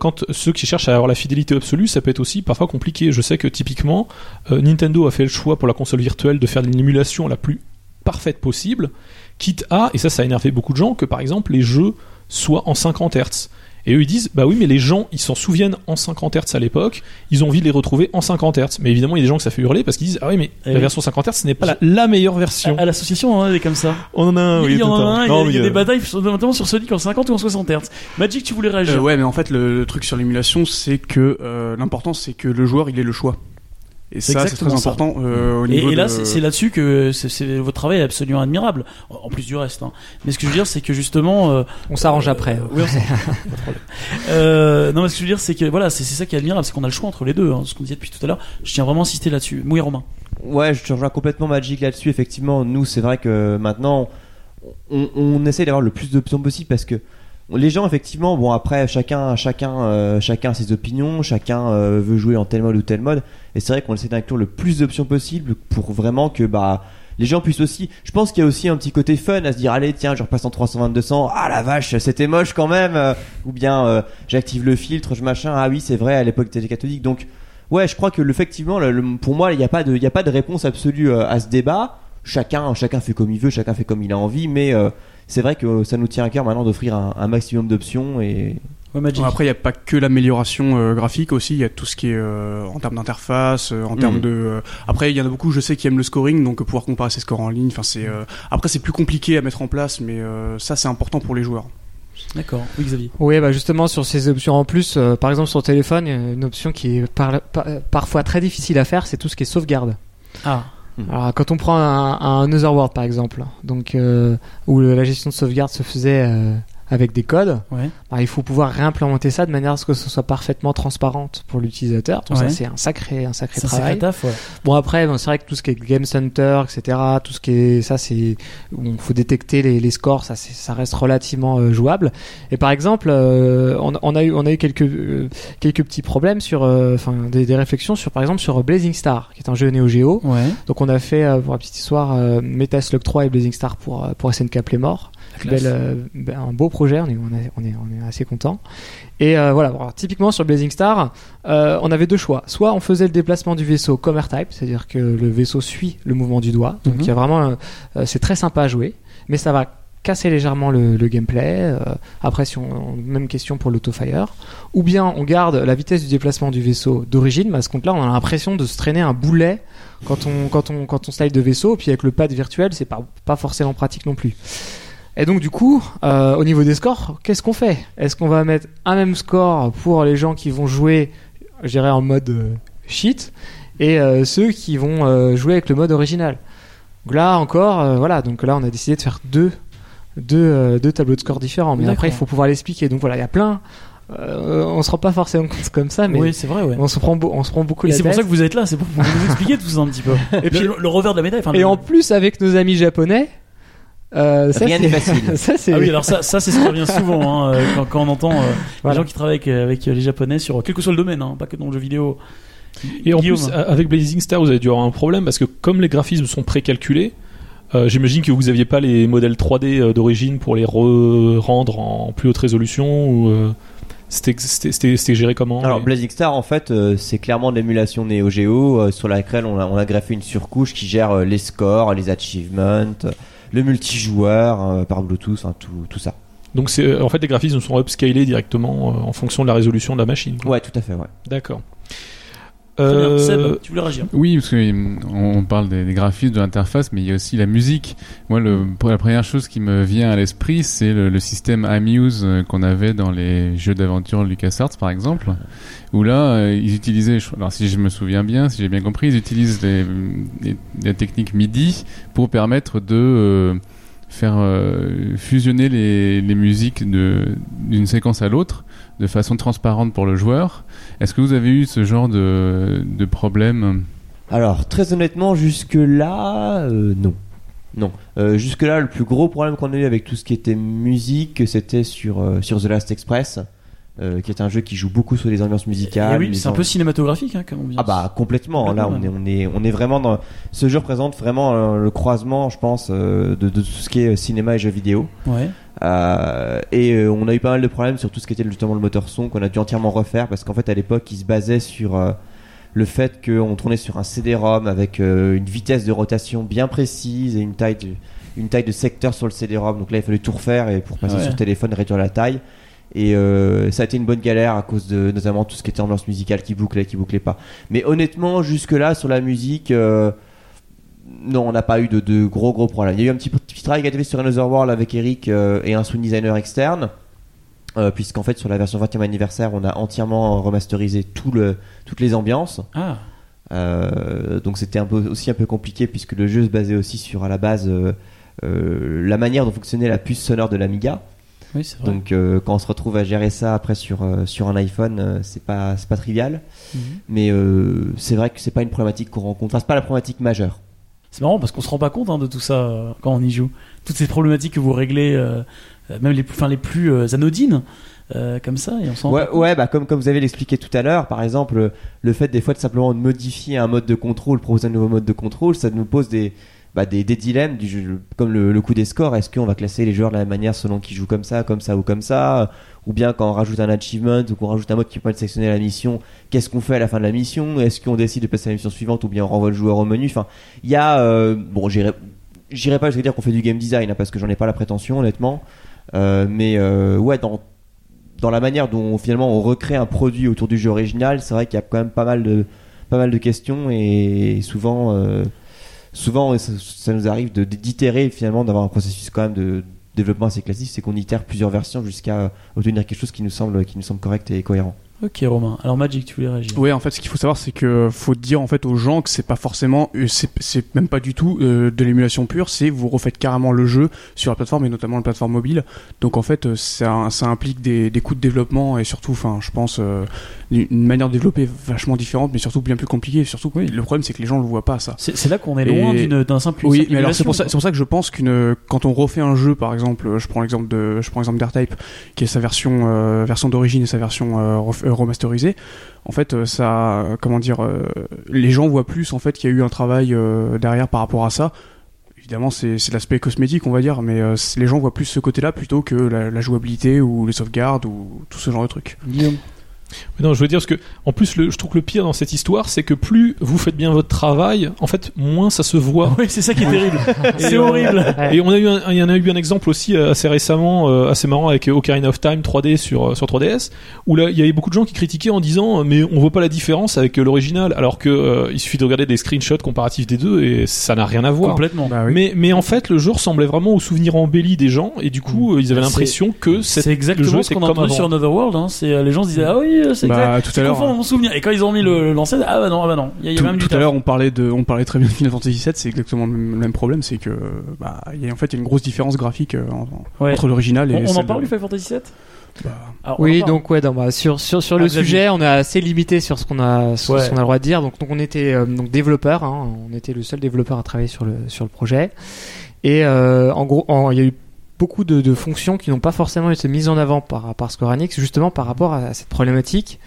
quand ceux qui cherchent à avoir la fidélité absolue, ça peut être aussi parfois compliqué. Je sais que typiquement Nintendo a fait le choix pour la console virtuelle de faire une émulation la plus parfaite possible, quitte à, et ça a énervé beaucoup de gens, que par exemple les jeux soient en 50 Hz. Et eux ils disent bah oui, mais les gens ils s'en souviennent en 50 Hz à l'époque, ils ont envie de les retrouver en 50 Hz. Mais évidemment il y a des gens que ça fait hurler parce qu'ils disent ah oui, mais version 50 Hz ce n'est pas la meilleure version. À l'association on en a des comme ça. On en a un, oui, il y en a un, il y a des batailles notamment sur Sonic en 50 ou en 60 Hz. Magic, tu voulais réagir ? Ouais, mais en fait le truc sur l'émulation, c'est que l'important c'est que le joueur il ait le choix. Et ça, c'est très important au niveau et là, c'est là-dessus que votre travail est absolument admirable, en plus du reste. Hein. Mais ce que je veux dire, c'est que justement... on s'arrange après. Oui, on s'arrange. Pas de problème. Non, mais ce que je veux dire, c'est que voilà, c'est ça qui est admirable, c'est qu'on a le choix entre les deux, hein, ce qu'on disait depuis tout à l'heure. Je tiens vraiment à insister là-dessus. Oui, Romain. Ouais, je te rejoins complètement, Magic, là-dessus. Effectivement, nous, c'est vrai que maintenant, on essaie d'avoir le plus d'options possible, parce que les gens effectivement, bon après chacun a ses opinions, chacun veut jouer en tel mode ou tel mode, et c'est vrai qu'on essaie d'inclure le plus d'options possible pour vraiment que bah les gens puissent aussi, je pense qu'il y a aussi un petit côté fun à se dire allez tiens je repasse en 320-200, ah la vache c'était moche quand même, ou bien j'active le filtre, je machin, ah oui c'est vrai à l'époque t'étais catholique, donc ouais je crois que effectivement pour moi il n'y a pas de réponse absolue à ce débat, chacun fait comme il veut, chacun fait comme il a envie, mais c'est vrai que ça nous tient à cœur maintenant d'offrir un maximum d'options et... Ouais, après il n'y a pas que l'amélioration graphique aussi, il y a tout ce qui est en termes d'interface, en termes de après il y en a beaucoup je sais qui aiment le scoring, donc pouvoir comparer ses scores en ligne, enfin c'est après c'est plus compliqué à mettre en place, mais ça c'est important pour les joueurs. D'accord. Oui, Xavier. Oui, bah justement sur ces options en plus, par exemple sur téléphone, une option qui est parfois très difficile à faire, c'est tout ce qui est sauvegarde. Ah. Alors, quand on prend un Another World par exemple, donc où la gestion de sauvegarde se faisait avec des codes, ouais. Alors, il faut pouvoir réimplémenter ça de manière à ce que ce soit parfaitement transparente pour l'utilisateur. Donc ouais. Ça c'est un sacré travail. C'est un taf, ouais. Bon après, bon, c'est vrai que tout ce qui est Game Center, etc., tout ce qui est ça, c'est il faut détecter les scores, ça reste relativement jouable. Et par exemple, on a eu quelques petits problèmes sur, enfin des réflexions sur par exemple sur Blazing Star, qui est un jeu Neo Geo. Ouais. Donc on a fait pour la petite histoire Metaslug 3 et Blazing Star pour SNK Playmore. Un beau projet, on est assez content. Et voilà, bon, alors, typiquement sur Blazing Star, on avait deux choix. Soit on faisait le déplacement du vaisseau comme R-Type, c'est-à-dire que le vaisseau suit le mouvement du doigt. Donc il y a vraiment, c'est très sympa à jouer, mais ça va casser légèrement le gameplay. Après, si même question pour l'auto-fire. Ou bien on garde la vitesse du déplacement du vaisseau d'origine, mais à ce compte-là, on a l'impression de se traîner un boulet quand on slide de vaisseau. Et puis avec le pad virtuel, c'est pas forcément pratique non plus. Et donc du coup, au niveau des scores, qu'est-ce qu'on fait ? Est-ce qu'on va mettre un même score pour les gens qui vont jouer, je dirais, en mode cheat, et ceux qui vont jouer avec le mode original ? Donc là encore, voilà. Donc là, on a décidé de faire deux tableaux de scores différents. Mais d'accord. Après, il faut pouvoir l'expliquer. Donc voilà, il y a plein. On se rend pas forcément compte comme ça, mais oui, c'est vrai, ouais. on se prend beaucoup et la tête. Et c'est pour ça que vous êtes là, c'est pour vous expliquer tout ça un petit peu. Et puis le revers de la médaille. Et en plus, avec nos amis japonais. Rien n'est facile. Ah oui, alors ça c'est ce qui revient souvent hein, quand on entend voilà. Les gens qui travaillent avec les Japonais sur quel que soit le domaine, hein, pas que dans le jeu vidéo. Et en plus, avec Blazing Star, vous avez dû avoir un problème parce que comme les graphismes sont précalculés, j'imagine que vous n'aviez pas les modèles 3D d'origine pour les rendre en plus haute résolution ou. C'était géré comment ? Alors Blazing Star en fait c'est clairement de l'émulation Neo Geo sur laquelle on a greffé une surcouche qui gère les scores, les achievements, le multijoueur par Bluetooth, hein, tout ça. Donc c'est en fait les graphismes sont upscalés directement en fonction de la résolution de la machine. Quoi. Ouais, tout à fait, ouais. D'accord. Seb, tu voulais réagir ? Oui, parce qu'on parle des graphismes, de l'interface, mais il y a aussi la musique. Moi, la première chose qui me vient à l'esprit, c'est le système Amuse qu'on avait dans les jeux d'aventure LucasArts, par exemple, où là, ils utilisaient, alors si je me souviens bien, si j'ai bien compris, ils utilisent les techniques MIDI pour permettre de faire fusionner les musiques d'une séquence à l'autre de façon transparente pour le joueur. Est-ce que vous avez eu ce genre de problème ? Alors, très honnêtement, jusque-là, non. Non. Jusque-là, le plus gros problème qu'on a eu avec tout ce qui était musique, c'était sur The Last Express, qui est un jeu qui joue beaucoup sur les ambiances musicales. Et oui, c'est un peu cinématographique, hein, comme ambiance. Ah bah, complètement. Là, on est vraiment dans... Ce jeu représente vraiment le croisement, je pense, de tout ce qui est cinéma et jeux vidéo. Ouais. Et on a eu pas mal de problèmes sur tout ce qui était justement le moteur son qu'on a dû entièrement refaire parce qu'en fait à l'époque il se basait sur le fait qu'on tournait sur un CD-ROM avec une vitesse de rotation bien précise et une taille de secteur sur le CD-ROM, donc là il fallait tout refaire et pour passer sur téléphone réduire la taille et ça a été une bonne galère à cause de notamment tout ce qui était ambiance musicale qui bouclait pas, mais honnêtement jusque là sur la musique non, on n'a pas eu de gros problèmes. Il y a eu un petit travail qui a été fait sur Another World avec Eric et un sound designer externe, puisqu'en fait sur la version 20e anniversaire, on a entièrement remasterisé toutes les ambiances. Ah. Donc c'était un peu compliqué puisque le jeu se basait aussi sur à la base la manière dont fonctionnait la puce sonore de l'Amiga. Oui, c'est vrai. Donc quand on se retrouve à gérer ça après sur un iPhone, c'est pas trivial. Mm-hmm. Mais c'est vrai que c'est pas une problématique qu'on rencontre. Enfin, c'est pas la problématique majeure. C'est marrant parce qu'on se rend pas compte hein, de tout ça quand on y joue. Toutes ces problématiques que vous réglez, même les plus anodines. Comme ça et on s'en bah comme vous avez l'expliqué tout à l'heure, par exemple le fait des fois de simplement de modifier un mode de contrôle, proposer un nouveau mode de contrôle, ça nous pose des dilemmes du jeu, comme le coup des scores. Est-ce qu'on va classer les joueurs de la même manière selon qu'ils jouent comme ça, ou bien quand on rajoute un achievement ou qu'on rajoute un mode qui permet de sélectionner la mission, qu'est-ce qu'on fait à la fin de la mission? Est-ce qu'on décide de passer à la mission suivante ou bien on renvoie le joueur au menu? Enfin, il y a j'irai pas jusqu'à dire qu'on fait du game design hein, parce que j'en ai pas la prétention honnêtement, mais dans la manière dont finalement on recrée un produit autour du jeu original, c'est vrai qu'il y a quand même pas mal de questions et souvent ça nous arrive d'itérer finalement, d'avoir un processus quand même de développement assez classique, c'est qu'on itère plusieurs versions jusqu'à obtenir quelque chose qui nous semble correct et cohérent. Ok Romain, alors Magic, tu voulais réagir? Oui, en fait ce qu'il faut savoir c'est que faut dire en fait aux gens que c'est pas forcément, c'est même pas du tout de l'émulation pure, c'est vous refaites carrément le jeu sur la plateforme et notamment la plateforme mobile, donc en fait ça implique des coûts de développement et surtout je pense une manière de développer vachement différente mais surtout bien plus compliquée et surtout oui. Le problème c'est que les gens le voient pas ça. C'est là qu'on est loin d'un simple oui, mais alors c'est pour ça que je pense qu'une quand on refait un jeu par exemple, je prends l'exemple d'R-Type qui est sa version d'origine et sa version remasterisé, en fait ça les gens voient plus en fait qu'il y a eu un travail derrière par rapport à ça. Évidemment c'est l'aspect cosmétique on va dire, mais les gens voient plus ce côté là plutôt que la jouabilité ou les sauvegardes ou tout ce genre de trucs. Guillaume? Non, je veux dire parce que en plus je trouve que le pire dans cette histoire, c'est que plus vous faites bien votre travail, en fait, moins ça se voit. Oui, c'est ça qui est terrible. C'est horrible. Et il y en a eu un exemple aussi assez récemment, assez marrant avec Ocarina of Time 3D sur 3DS, où là il y avait beaucoup de gens qui critiquaient en disant mais on voit pas la différence avec l'original, alors que il suffit de regarder des screenshots comparatifs des deux et ça n'a rien à voir. Complètement. Bah, oui. Mais en fait le jeu ressemblait vraiment au souvenir embelli des gens et du coup ils avaient l'impression que c'est exactement le jeu, ce qu'on a entendu sur Another World. Hein, c'est les gens se disaient ah oui. C'est exact. Tout à l'heure, mon souvenir. Et quand ils ont mis l'ancêtre, ah bah non. Il y a même du tout à l'heure, on parlait très bien de Final Fantasy VII. C'est exactement le même problème, c'est que il y a une grosse différence graphique entre l'original et. On en parle du Final Fantasy VII. Sur le sujet, on est assez limité sur ce qu'on a le droit de dire. Donc on était développeurs. Hein, on était le seul développeur à travailler sur le projet. Et en gros, il y a eu beaucoup de fonctions qui n'ont pas forcément été mises en avant par Square Enix, justement par rapport à cette problématique.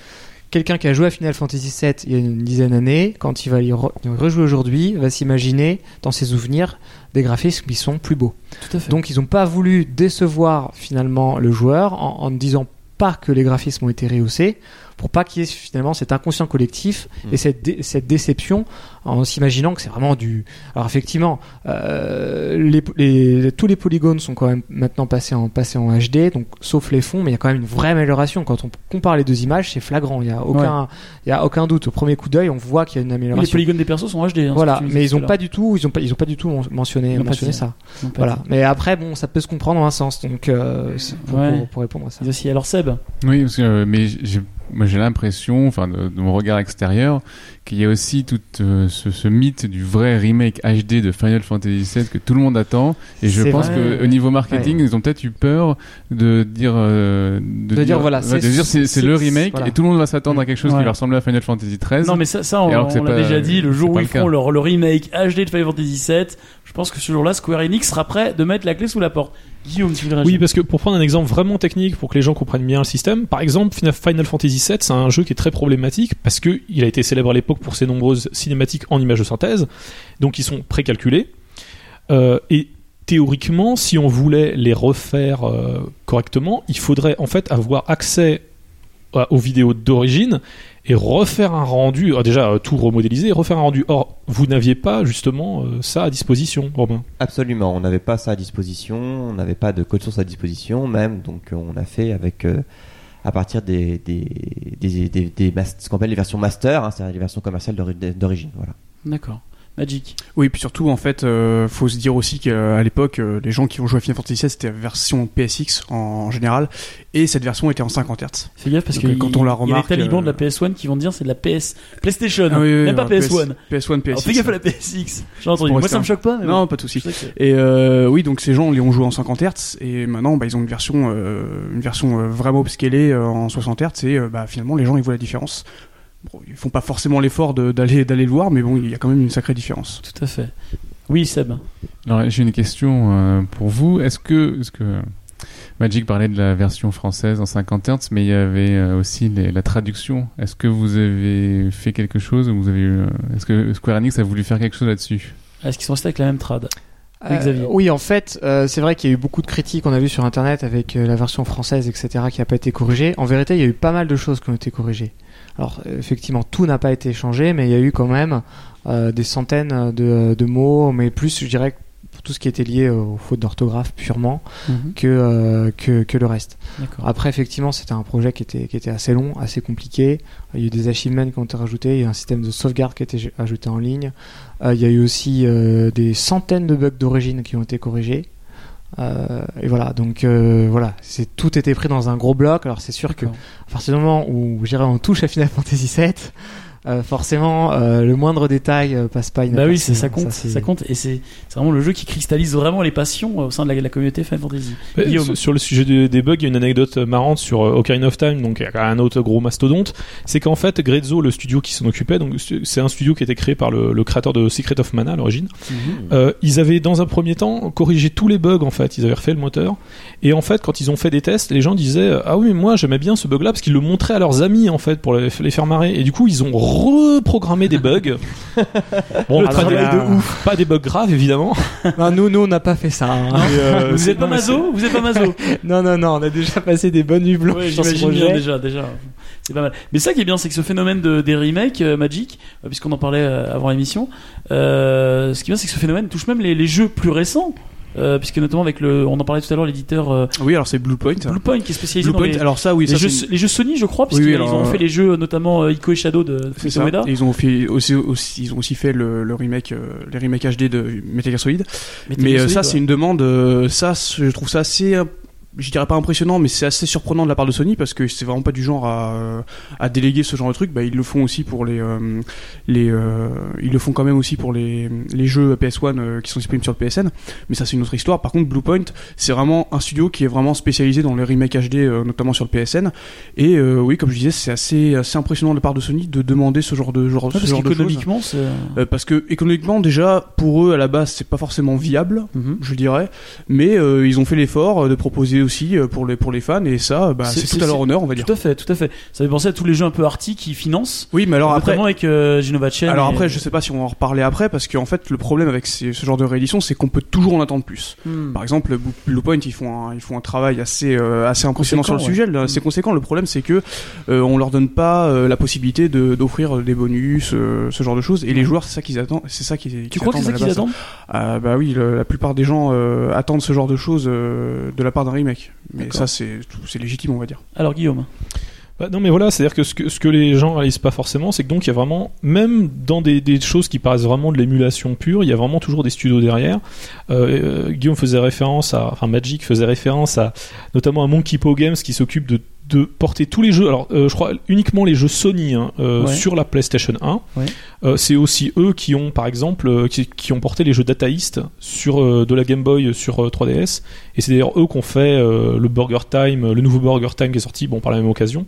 Quelqu'un qui a joué à Final Fantasy VII il y a une dizaine d'années, quand il va y rejouer aujourd'hui, va s'imaginer dans ses souvenirs des graphismes qui sont plus beaux. Tout à fait. Donc ils n'ont pas voulu décevoir finalement le joueur en ne disant pas que les graphismes ont été rehaussés, pour pas qu'il y ait finalement cet inconscient collectif et cette déception en s'imaginant que c'est vraiment du... Alors effectivement, tous les polygones sont quand même maintenant passés en HD, donc sauf les fonds, mais il y a quand même une vraie amélioration. Quand on compare les deux images, c'est flagrant, il y a aucun doute. Au premier coup d'œil, on voit qu'il y a une amélioration. Oui, les polygones des persos sont HD. Hein, voilà, mais ils ont pas du tout mentionné ça. Voilà. Mais après, bon, ça peut se comprendre en un sens, donc pour répondre à ça. Aussi, alors Seb. Oui, parce que moi, j'ai l'impression, de mon regard extérieur, qu'il y a aussi tout ce mythe du vrai remake HD de Final Fantasy VII que tout le monde attend. Et je pense qu'au niveau marketing, ils ont peut-être eu peur de dire, c'est le remake et tout le monde va s'attendre à quelque chose qui leur ressemble à Final Fantasy XIII. Non, mais ça on l'a déjà dit, le jour où ils font leur remake HD de Final Fantasy VII, je pense que ce jour-là, Square Enix sera prêt de mettre la clé sous la porte. Guillaume, tu veux réagir? Oui, parce que pour prendre un exemple vraiment technique pour que les gens comprennent bien le système, par exemple, Final Fantasy VII, c'est un jeu qui est très problématique parce que il a été célèbre à l'époque pour ses nombreuses cinématiques en images de synthèse, donc ils sont précalculés. Et théoriquement, si on voulait les refaire correctement, il faudrait en fait avoir accès aux vidéos d'origine et refaire un rendu, déjà tout remodéliser et refaire un rendu. Or, vous n'aviez pas justement ça à disposition, Romain? Absolument, on n'avait pas ça à disposition, on n'avait pas de code source à disposition même, donc on a fait avec... à partir ce qu'on appelle les versions master, hein, c'est-à-dire les versions commerciales d'origine. Voilà. D'accord. Magic. Oui, puis surtout, en fait, faut se dire aussi qu'à l'époque, les gens qui ont joué à Final Fantasy VII, c'était la version PSX en général, et cette version était en 50 Hz. Fais gaffe, parce que quand on la remarque, il y a les talibans de la PS1 qui vont dire c'est de la PlayStation, ah, oui, même pas PS1. PS1, PSX. Fais gaffe à la PSX. J'ai entendu. Moi, ça me choque pas. Mais non, pas de souci. Et oui, donc ces gens les ont joué en 50 Hz, et maintenant, ils ont une version vraiment upscalée en 60 Hz, et finalement, les gens ils voient la différence. Bon, ils font pas forcément l'effort d'aller le voir, mais bon, il y a quand même une sacrée différence. Tout à fait. Oui, Seb. Alors, j'ai une question pour vous. Est-ce que Magic parlait de la version française en 50 Hz, mais il y avait aussi la traduction. Est-ce que vous avez fait quelque chose, ou vous avez eu, est-ce que Square Enix a voulu faire quelque chose là-dessus? Est-ce qu'ils sont restés avec la même trad? Oui, en fait, c'est vrai qu'il y a eu beaucoup de critiques qu'on a vues sur Internet avec la version française, etc., qui n'a pas été corrigée. En vérité, il y a eu pas mal de choses qui ont été corrigées. Alors, effectivement, tout n'a pas été changé, mais il y a eu quand même des centaines de mots, mais plus, je dirais, pour tout ce qui était lié aux fautes d'orthographe purement, que le reste. D'accord. Après, effectivement, c'était un projet qui était assez long, assez compliqué. Il y a eu des achievements qui ont été rajoutés, il y a eu un système de sauvegarde qui a été ajouté en ligne. Il y a eu aussi des centaines de bugs d'origine qui ont été corrigés. Et voilà, donc tout était pris dans un gros bloc. Alors c'est sûr que à partir du moment où on touche à Final Fantasy VII, forcément le moindre détail passe pas inaperçu. Bah oui, ça compte, et c'est vraiment le jeu qui cristallise vraiment les passions au sein de la communauté Final Fantasy. Sur le sujet des bugs, il y a une anecdote marrante sur Ocarina of Time, donc un autre gros mastodonte. C'est qu'en fait Grezzo, le studio qui s'en occupait, donc c'est un studio qui a été créé par le créateur de Secret of Mana à l'origine. Ils avaient dans un premier temps corrigé tous les bugs, en fait ils avaient refait le moteur, et en fait quand ils ont fait des tests, les gens disaient ah oui mais moi j'aimais bien ce bug là, parce qu'ils le montraient à leurs amis en fait pour les faire marrer, et du coup ils ont reprogrammer des bugs. Bon, pas des bugs graves évidemment. Non, nous on n'a pas fait ça. Hein. Vous êtes pas maso. Non, on a déjà passé des bonnes nuits blanches sur ce projet. Déjà. C'est pas mal. Mais ça qui est bien, c'est que ce phénomène des remakes Magic, puisqu'on en parlait avant l'émission, ce qui est bien, c'est que ce phénomène touche même les jeux plus récents. Puisque notamment avec on en parlait tout à l'heure, l'éditeur. Oui, alors c'est Bluepoint qui est spécialisé dans les jeux Sony, je crois, puisqu'ils ont fait les jeux notamment Ico et Shadow de Futomeda. Ils ont fait aussi fait le remake, les remakes HD de Metal Gear Solid. C'est une demande. Je trouve ça assez. Je dirais pas impressionnant, mais c'est assez surprenant de la part de Sony, parce que c'est vraiment pas du genre à déléguer ce genre de truc. Bah, ils le font aussi pour ils le font quand même aussi pour les jeux PS1 qui sont disponibles sur le PSN. Mais ça, c'est une autre histoire. Par contre, Bluepoint, c'est vraiment un studio qui est vraiment spécialisé dans les remakes HD, notamment sur le PSN. Et oui, comme je disais, c'est assez impressionnant de la part de Sony de demander ce genre de genre. Parce que économiquement, déjà pour eux à la base, c'est pas forcément viable, je dirais. Mais ils ont fait l'effort de proposer aussi pour les fans, et ça c'est tout à leur honneur, on va dire. Tout à fait. Ça fait penser à tous les jeux un peu arty qui financent. Oui, mais alors après, notamment avec Genova Chain. Alors après, je sais pas si on va en reparler après, parce qu'en fait le problème avec ce genre de réédition, c'est qu'on peut toujours en attendre plus. Par exemple, Bluepoint, ils font un travail assez impressionnant sur le sujet. C'est conséquent. Le problème, c'est que on leur donne pas la possibilité d'offrir des bonus, ce genre de choses, et les joueurs, c'est ça qu'ils attendent. C'est ça qu'ils. Tu crois que c'est ça qu'ils attendent? Bah oui, la plupart des gens attendent ce genre de choses de la part d'un remake. Mais d'accord. Ça c'est légitime, on va dire. Alors Guillaume. Non mais voilà, c'est-à-dire que ce que les gens réalisent pas forcément, c'est que donc il y a vraiment, même dans des choses qui paraissent vraiment de l'émulation pure, il y a vraiment toujours des studios derrière. Guillaume faisait référence Magic faisait référence à notamment à Monkey Paw Games, qui s'occupe de porter tous les jeux, alors je crois uniquement les jeux Sony sur la PlayStation 1. C'est aussi eux qui ont par exemple qui ont porté les jeux Data East sur de la Game Boy sur 3DS, et c'est d'ailleurs eux qui ont fait le nouveau Burger Time qui est sorti par la même occasion.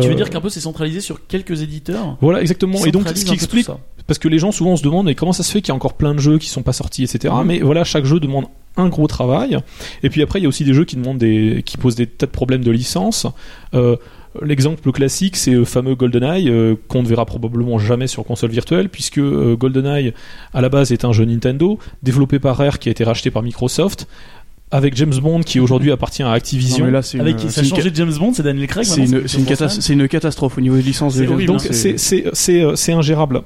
Tu veux dire qu'un peu c'est centralisé sur quelques éditeurs? Voilà, exactement. Et donc ce qui explique, parce que les gens souvent se demandent mais comment ça se fait qu'il y a encore plein de jeux qui sont pas sortis, etc. Mais voilà, chaque jeu demande un gros travail. Et puis après, il y a aussi des jeux qui posent des tas de problèmes de licence. L'exemple classique, c'est le fameux GoldenEye, qu'on ne verra probablement jamais sur console virtuelle, puisque GoldenEye à la base est un jeu Nintendo développé par Rare, qui a été racheté par Microsoft, avec James Bond qui aujourd'hui appartient à Activision. Non, mais là, ça a changé de James Bond, c'est Daniel Craig. C'est une catastrophe au niveau des licences de James Bond. Donc c'est ingérable.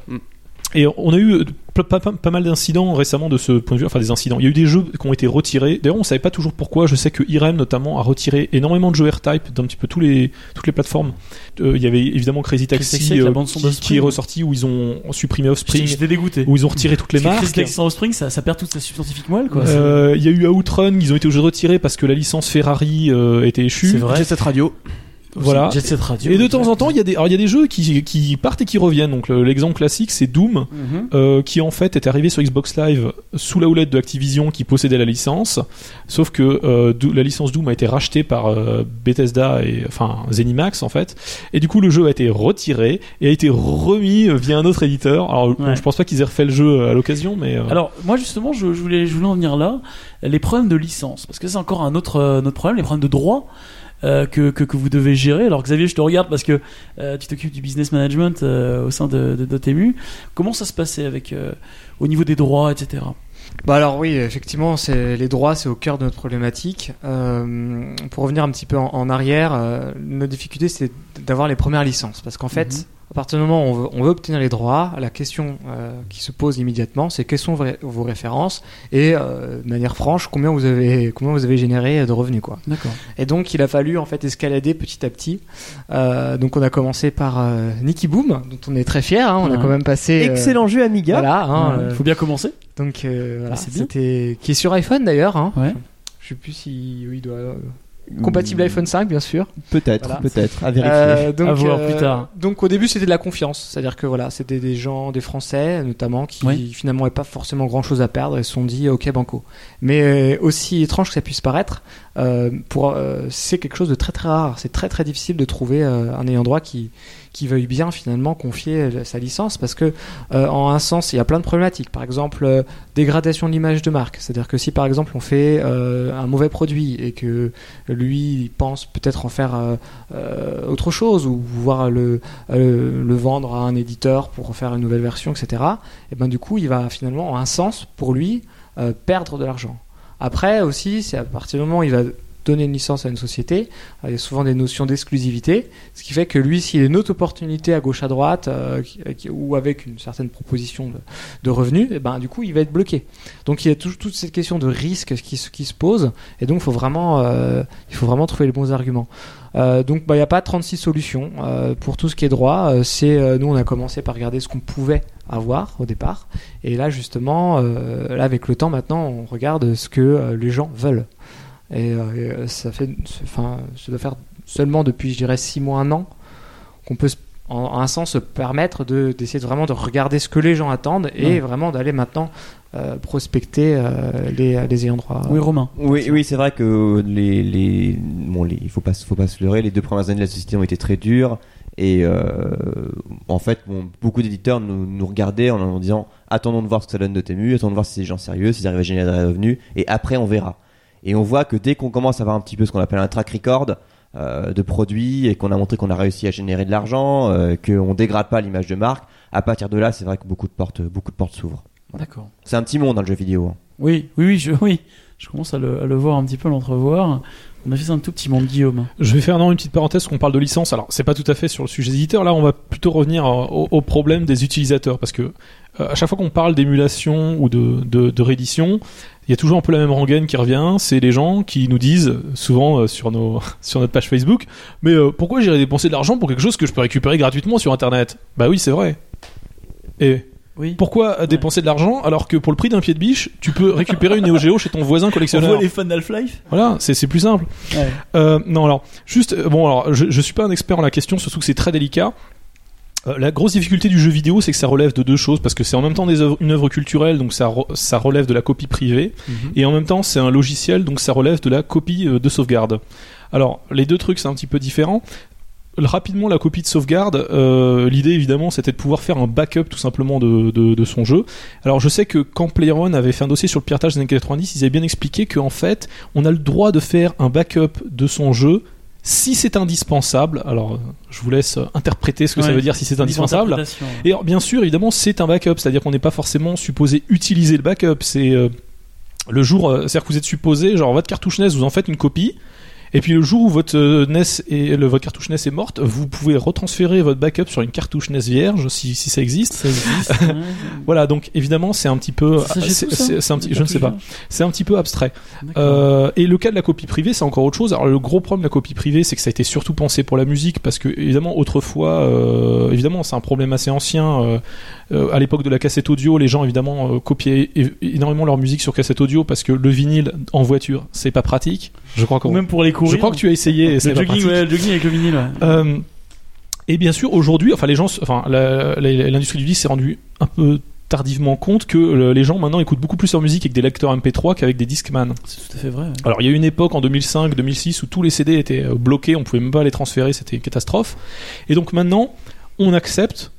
Et on a eu pas mal d'incidents récemment de ce point de vue, enfin des incidents. Il y a eu des jeux qui ont été retirés. D'ailleurs, on savait pas toujours pourquoi. Je sais que Irem notamment a retiré énormément de jeux R-Type d'un petit peu toutes les plateformes. Il y avait évidemment Crazy Taxi qui est ressorti, où ils ont supprimé Offspring. J'étais dégoûté. Où ils ont retiré toutes les marques. Crazy Taxi sans Offspring, ça perd toute sa substantifique moelle, quoi. Il y a eu Outrun, ils ont été obligés de retirer parce que la licence Ferrari était échue. C'est vrai. Cette radio. Voilà. Radio, et de temps en temps, il y a des, alors il y a des jeux qui partent et qui reviennent. Donc l'exemple classique, c'est Doom, qui en fait est arrivé sur Xbox Live sous la houlette de Activision, qui possédait la licence. Sauf que la licence Doom a été rachetée par Bethesda et enfin ZeniMax en fait. Et du coup, le jeu a été retiré et a été remis via un autre éditeur. Alors bon, je pense pas qu'ils aient refait le jeu à l'occasion, mais alors moi justement, je voulais en venir là. Les problèmes de licence, parce que c'est encore un autre problème, les problèmes de droit. Que vous devez gérer. Alors Xavier, je te regarde parce que tu t'occupes du business management au sein de Dotemu. Comment ça se passait avec au niveau des droits, etc. Bah alors oui, effectivement, les droits, c'est au cœur de notre problématique. Pour revenir un petit peu en arrière, notre difficulté, c'est d'avoir les premières licences, parce qu'en fait, à partir du moment où on veut obtenir les droits, la question qui se pose immédiatement, c'est quelles sont vos références et de manière franche, combien vous avez généré de revenus, quoi. D'accord. Et donc il a fallu en fait escalader petit à petit. Donc on a commencé par Nicky Boom, dont on est très fiers. Hein, on a quand même passé excellent jeu Amiga. Voilà. Faut bien commencer. Donc voilà, c'était qui est sur iPhone d'ailleurs. Hein. Ouais. Je sais plus si il doit. Compatible iPhone 5, bien sûr. Peut-être, voilà. À vérifier. À voir plus tard. Donc, au début, c'était de la confiance. C'est-à-dire que voilà, c'était des gens, des Français, notamment, qui finalement n'avaient pas forcément grand-chose à perdre et se sont dit, OK, banco. Mais aussi étrange que ça puisse paraître, c'est quelque chose de très très rare. C'est très très difficile de trouver un ayant droit qui veuille bien finalement confier sa licence, parce que en un sens il y a plein de problématiques. Par exemple, dégradation de l'image de marque, c'est-à-dire que si par exemple on fait un mauvais produit et que lui il pense peut-être en faire autre chose ou vouloir le vendre à un éditeur pour en faire une nouvelle version, etc., et ben du coup il va finalement en un sens pour lui perdre de l'argent. Après aussi, c'est à partir du moment où il va donner une licence à une société, il y a souvent des notions d'exclusivité, ce qui fait que lui, s'il y a une autre opportunité à gauche à droite ou avec une certaine proposition de revenus, et ben, du coup il va être bloqué. Donc il y a toute cette question de risque qui se pose, et donc il faut vraiment trouver les bons arguments. Donc il n'y a pas 36 solutions pour tout ce qui est droit. Nous on a commencé par regarder ce qu'on pouvait avoir au départ, et là justement là, avec le temps maintenant on regarde ce que les gens veulent. Et ça doit faire seulement depuis, je dirais, 6 mois, 1 an qu'on peut en un sens se permettre d'essayer vraiment de regarder ce que les gens attendent et vraiment d'aller maintenant prospecter les ayants droit. Oui, Romain. Oui, c'est vrai que faut pas se leurrer, les 2 premières années de la société ont été très dures. Et en fait, beaucoup d'éditeurs nous regardaient en disant « Attendons de voir ce que ça donne de Dotemu, attendons de voir si c'est des gens sérieux, s'ils arrivent à générer des revenus, et après on verra. » Et on voit que dès qu'on commence à avoir un petit peu ce qu'on appelle un track record de produits, et qu'on a montré qu'on a réussi à générer de l'argent, qu'on dégrade pas l'image de marque, à partir de là, c'est vrai que beaucoup de portes s'ouvrent. D'accord. C'est un petit monde dans le jeu vidéo. Hein. Oui, je commence à le voir un petit peu, l'entrevoir. On a fait un tout petit monde, Guillaume. Je vais faire une petite parenthèse, qu'on parle de licence. Alors, c'est pas tout à fait sur le sujet des éditeurs. Là, on va plutôt revenir au problème des utilisateurs, parce que à chaque fois qu'on parle d'émulation ou de réédition, il y a toujours un peu la même rengaine qui revient, c'est les gens qui nous disent, souvent sur notre page Facebook, mais pourquoi j'irais dépenser de l'argent pour quelque chose que je peux récupérer gratuitement sur internet ? Bah oui, c'est vrai. Et pourquoi dépenser de l'argent alors que pour le prix d'un pied de biche, tu peux récupérer une Neo Geo chez ton voisin collectionneur ? On voit les fans d'Half-Life ? Voilà, c'est plus simple. Ouais. Non, alors, juste, je suis pas un expert en la question, surtout que c'est très délicat. La grosse difficulté du jeu vidéo, c'est que ça relève de 2 choses, parce que c'est en même temps une œuvre culturelle, donc ça relève de la copie privée, et en même temps c'est un logiciel, donc ça relève de la copie de sauvegarde. Alors les 2 trucs, c'est un petit peu différent. Rapidement, la copie de sauvegarde, l'idée évidemment c'était de pouvoir faire un backup tout simplement de son jeu. Alors je sais que quand PlayerOne avait fait un dossier sur le piratage des années 90, ils avaient bien expliqué qu'en fait on a le droit de faire un backup de son jeu si c'est indispensable. Alors je vous laisse interpréter ce que ça veut dire, si c'est indispensable. Et alors, bien sûr, évidemment, c'est un backup, c'est-à-dire qu'on n'est pas forcément supposé utiliser le backup. C'est le jour, c'est-à-dire que vous êtes supposé, genre votre cartouche NES, vous en faites une copie, et puis le jour où votre cartouche NES est morte, vous pouvez retransférer votre backup sur une cartouche NES vierge, si ça existe. Ça existe. Voilà, donc évidemment, c'est un petit peu, c'est un petit, je ne sais pas, c'est un petit peu abstrait. Et le cas de la copie privée, c'est encore autre chose. Alors le gros problème de la copie privée, c'est que ça a été surtout pensé pour la musique, parce que évidemment autrefois, évidemment c'est un problème assez ancien. À l'époque de la cassette audio, les gens évidemment copiaient énormément leur musique sur cassette audio, parce que le vinyle en voiture, c'est pas pratique. Je crois que même pour les courir. Je crois que tu as essayé. Le jogging, ouais, le jogging avec le vinyle. Ouais. Et bien sûr, aujourd'hui, enfin, les gens, enfin, l'industrie du disque s'est rendue un peu tardivement compte que les gens maintenant écoutent beaucoup plus leur musique avec des lecteurs MP3 qu'avec des Discman. C'est tout à fait vrai. Ouais. Alors il y a eu une époque en 2005-2006 où tous les CD étaient bloqués, on pouvait même pas les transférer, c'était une catastrophe. Et donc maintenant, on accepte,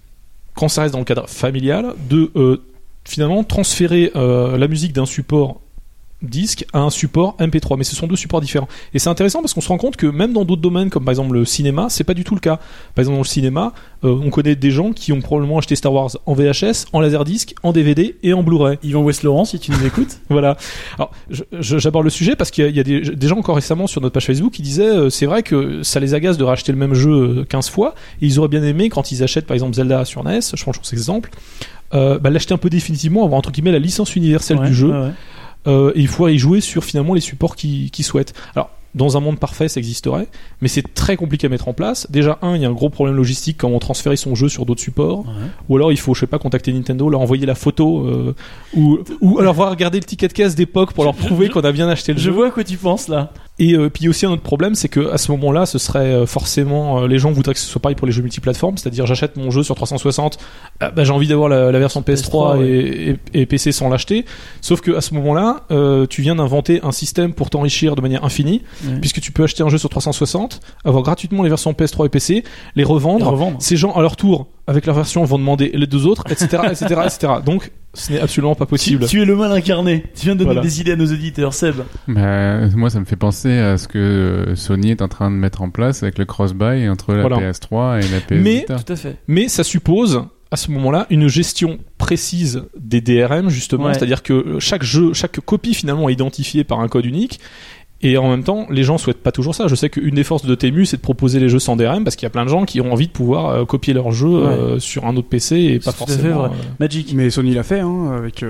quand ça reste dans le cadre familial, de finalement transférer la musique d'un support disque à un support MP3, mais ce sont deux supports différents. Et c'est intéressant parce qu'on se rend compte que même dans d'autres domaines, comme par exemple le cinéma, c'est pas du tout le cas. Par exemple dans le cinéma, on connaît des gens qui ont probablement acheté Star Wars en VHS, en laserdisc, en DVD et en Blu-ray. Yvan West-Laurent, si tu nous écoutes. Voilà. Alors j'aborde le sujet parce qu'il y a des gens encore récemment sur notre page Facebook qui disaient c'est vrai que ça les agace de racheter le même jeu 15 fois et ils auraient bien aimé quand ils achètent par exemple Zelda sur NES, je prends cet exemple, l'acheter un peu définitivement, avoir entre guillemets la licence universelle du jeu. Ouais. Et il faut y jouer sur finalement les supports qu'ils souhaitent. Alors dans un monde parfait ça existerait, mais c'est très compliqué à mettre en place. Déjà il y a un gros problème logistique quand on transfère son jeu sur d'autres supports, ou alors il faut contacter Nintendo, leur envoyer la photo ou alors voir regarder le ticket de caisse d'époque pour leur prouver qu'on a bien acheté le jeu. Je vois à quoi tu penses là. Et puis aussi un autre problème, c'est que à ce moment-là, ce serait forcément les gens voudraient que ce soit pareil pour les jeux multiplateformes, c'est-à-dire j'achète mon jeu sur 360, j'ai envie d'avoir la version PS3 ouais. et PC sans l'acheter. Sauf que à ce moment-là, tu viens d'inventer un système pour t'enrichir de manière infinie, puisque tu peux acheter un jeu sur 360, avoir gratuitement les versions PS3 et PC, les revendre. Ces gens à leur tour, avec leur version, vont demander les deux autres, etc., etc., etc. Donc ce n'est absolument pas possible. Tu es le mal incarné. Tu viens de donner des idées à nos auditeurs, Seb. Moi, ça me fait penser à ce que Sony est en train de mettre en place avec le cross-buy entre la PS3 et la PS Vita. Tout à fait. Mais ça suppose, à ce moment-là, une gestion précise des DRM, justement. Ouais. C'est-à-dire que chaque jeu, chaque copie, finalement, est identifiée par un code unique. Et en même temps, les gens souhaitent pas toujours ça. Je sais qu'une des forces de Dotemu, c'est de proposer les jeux sans DRM parce qu'il y a plein de gens qui ont envie de pouvoir copier leur jeu sur un autre PC et c'est pas forcément Magic. Mais Sony l'a fait avec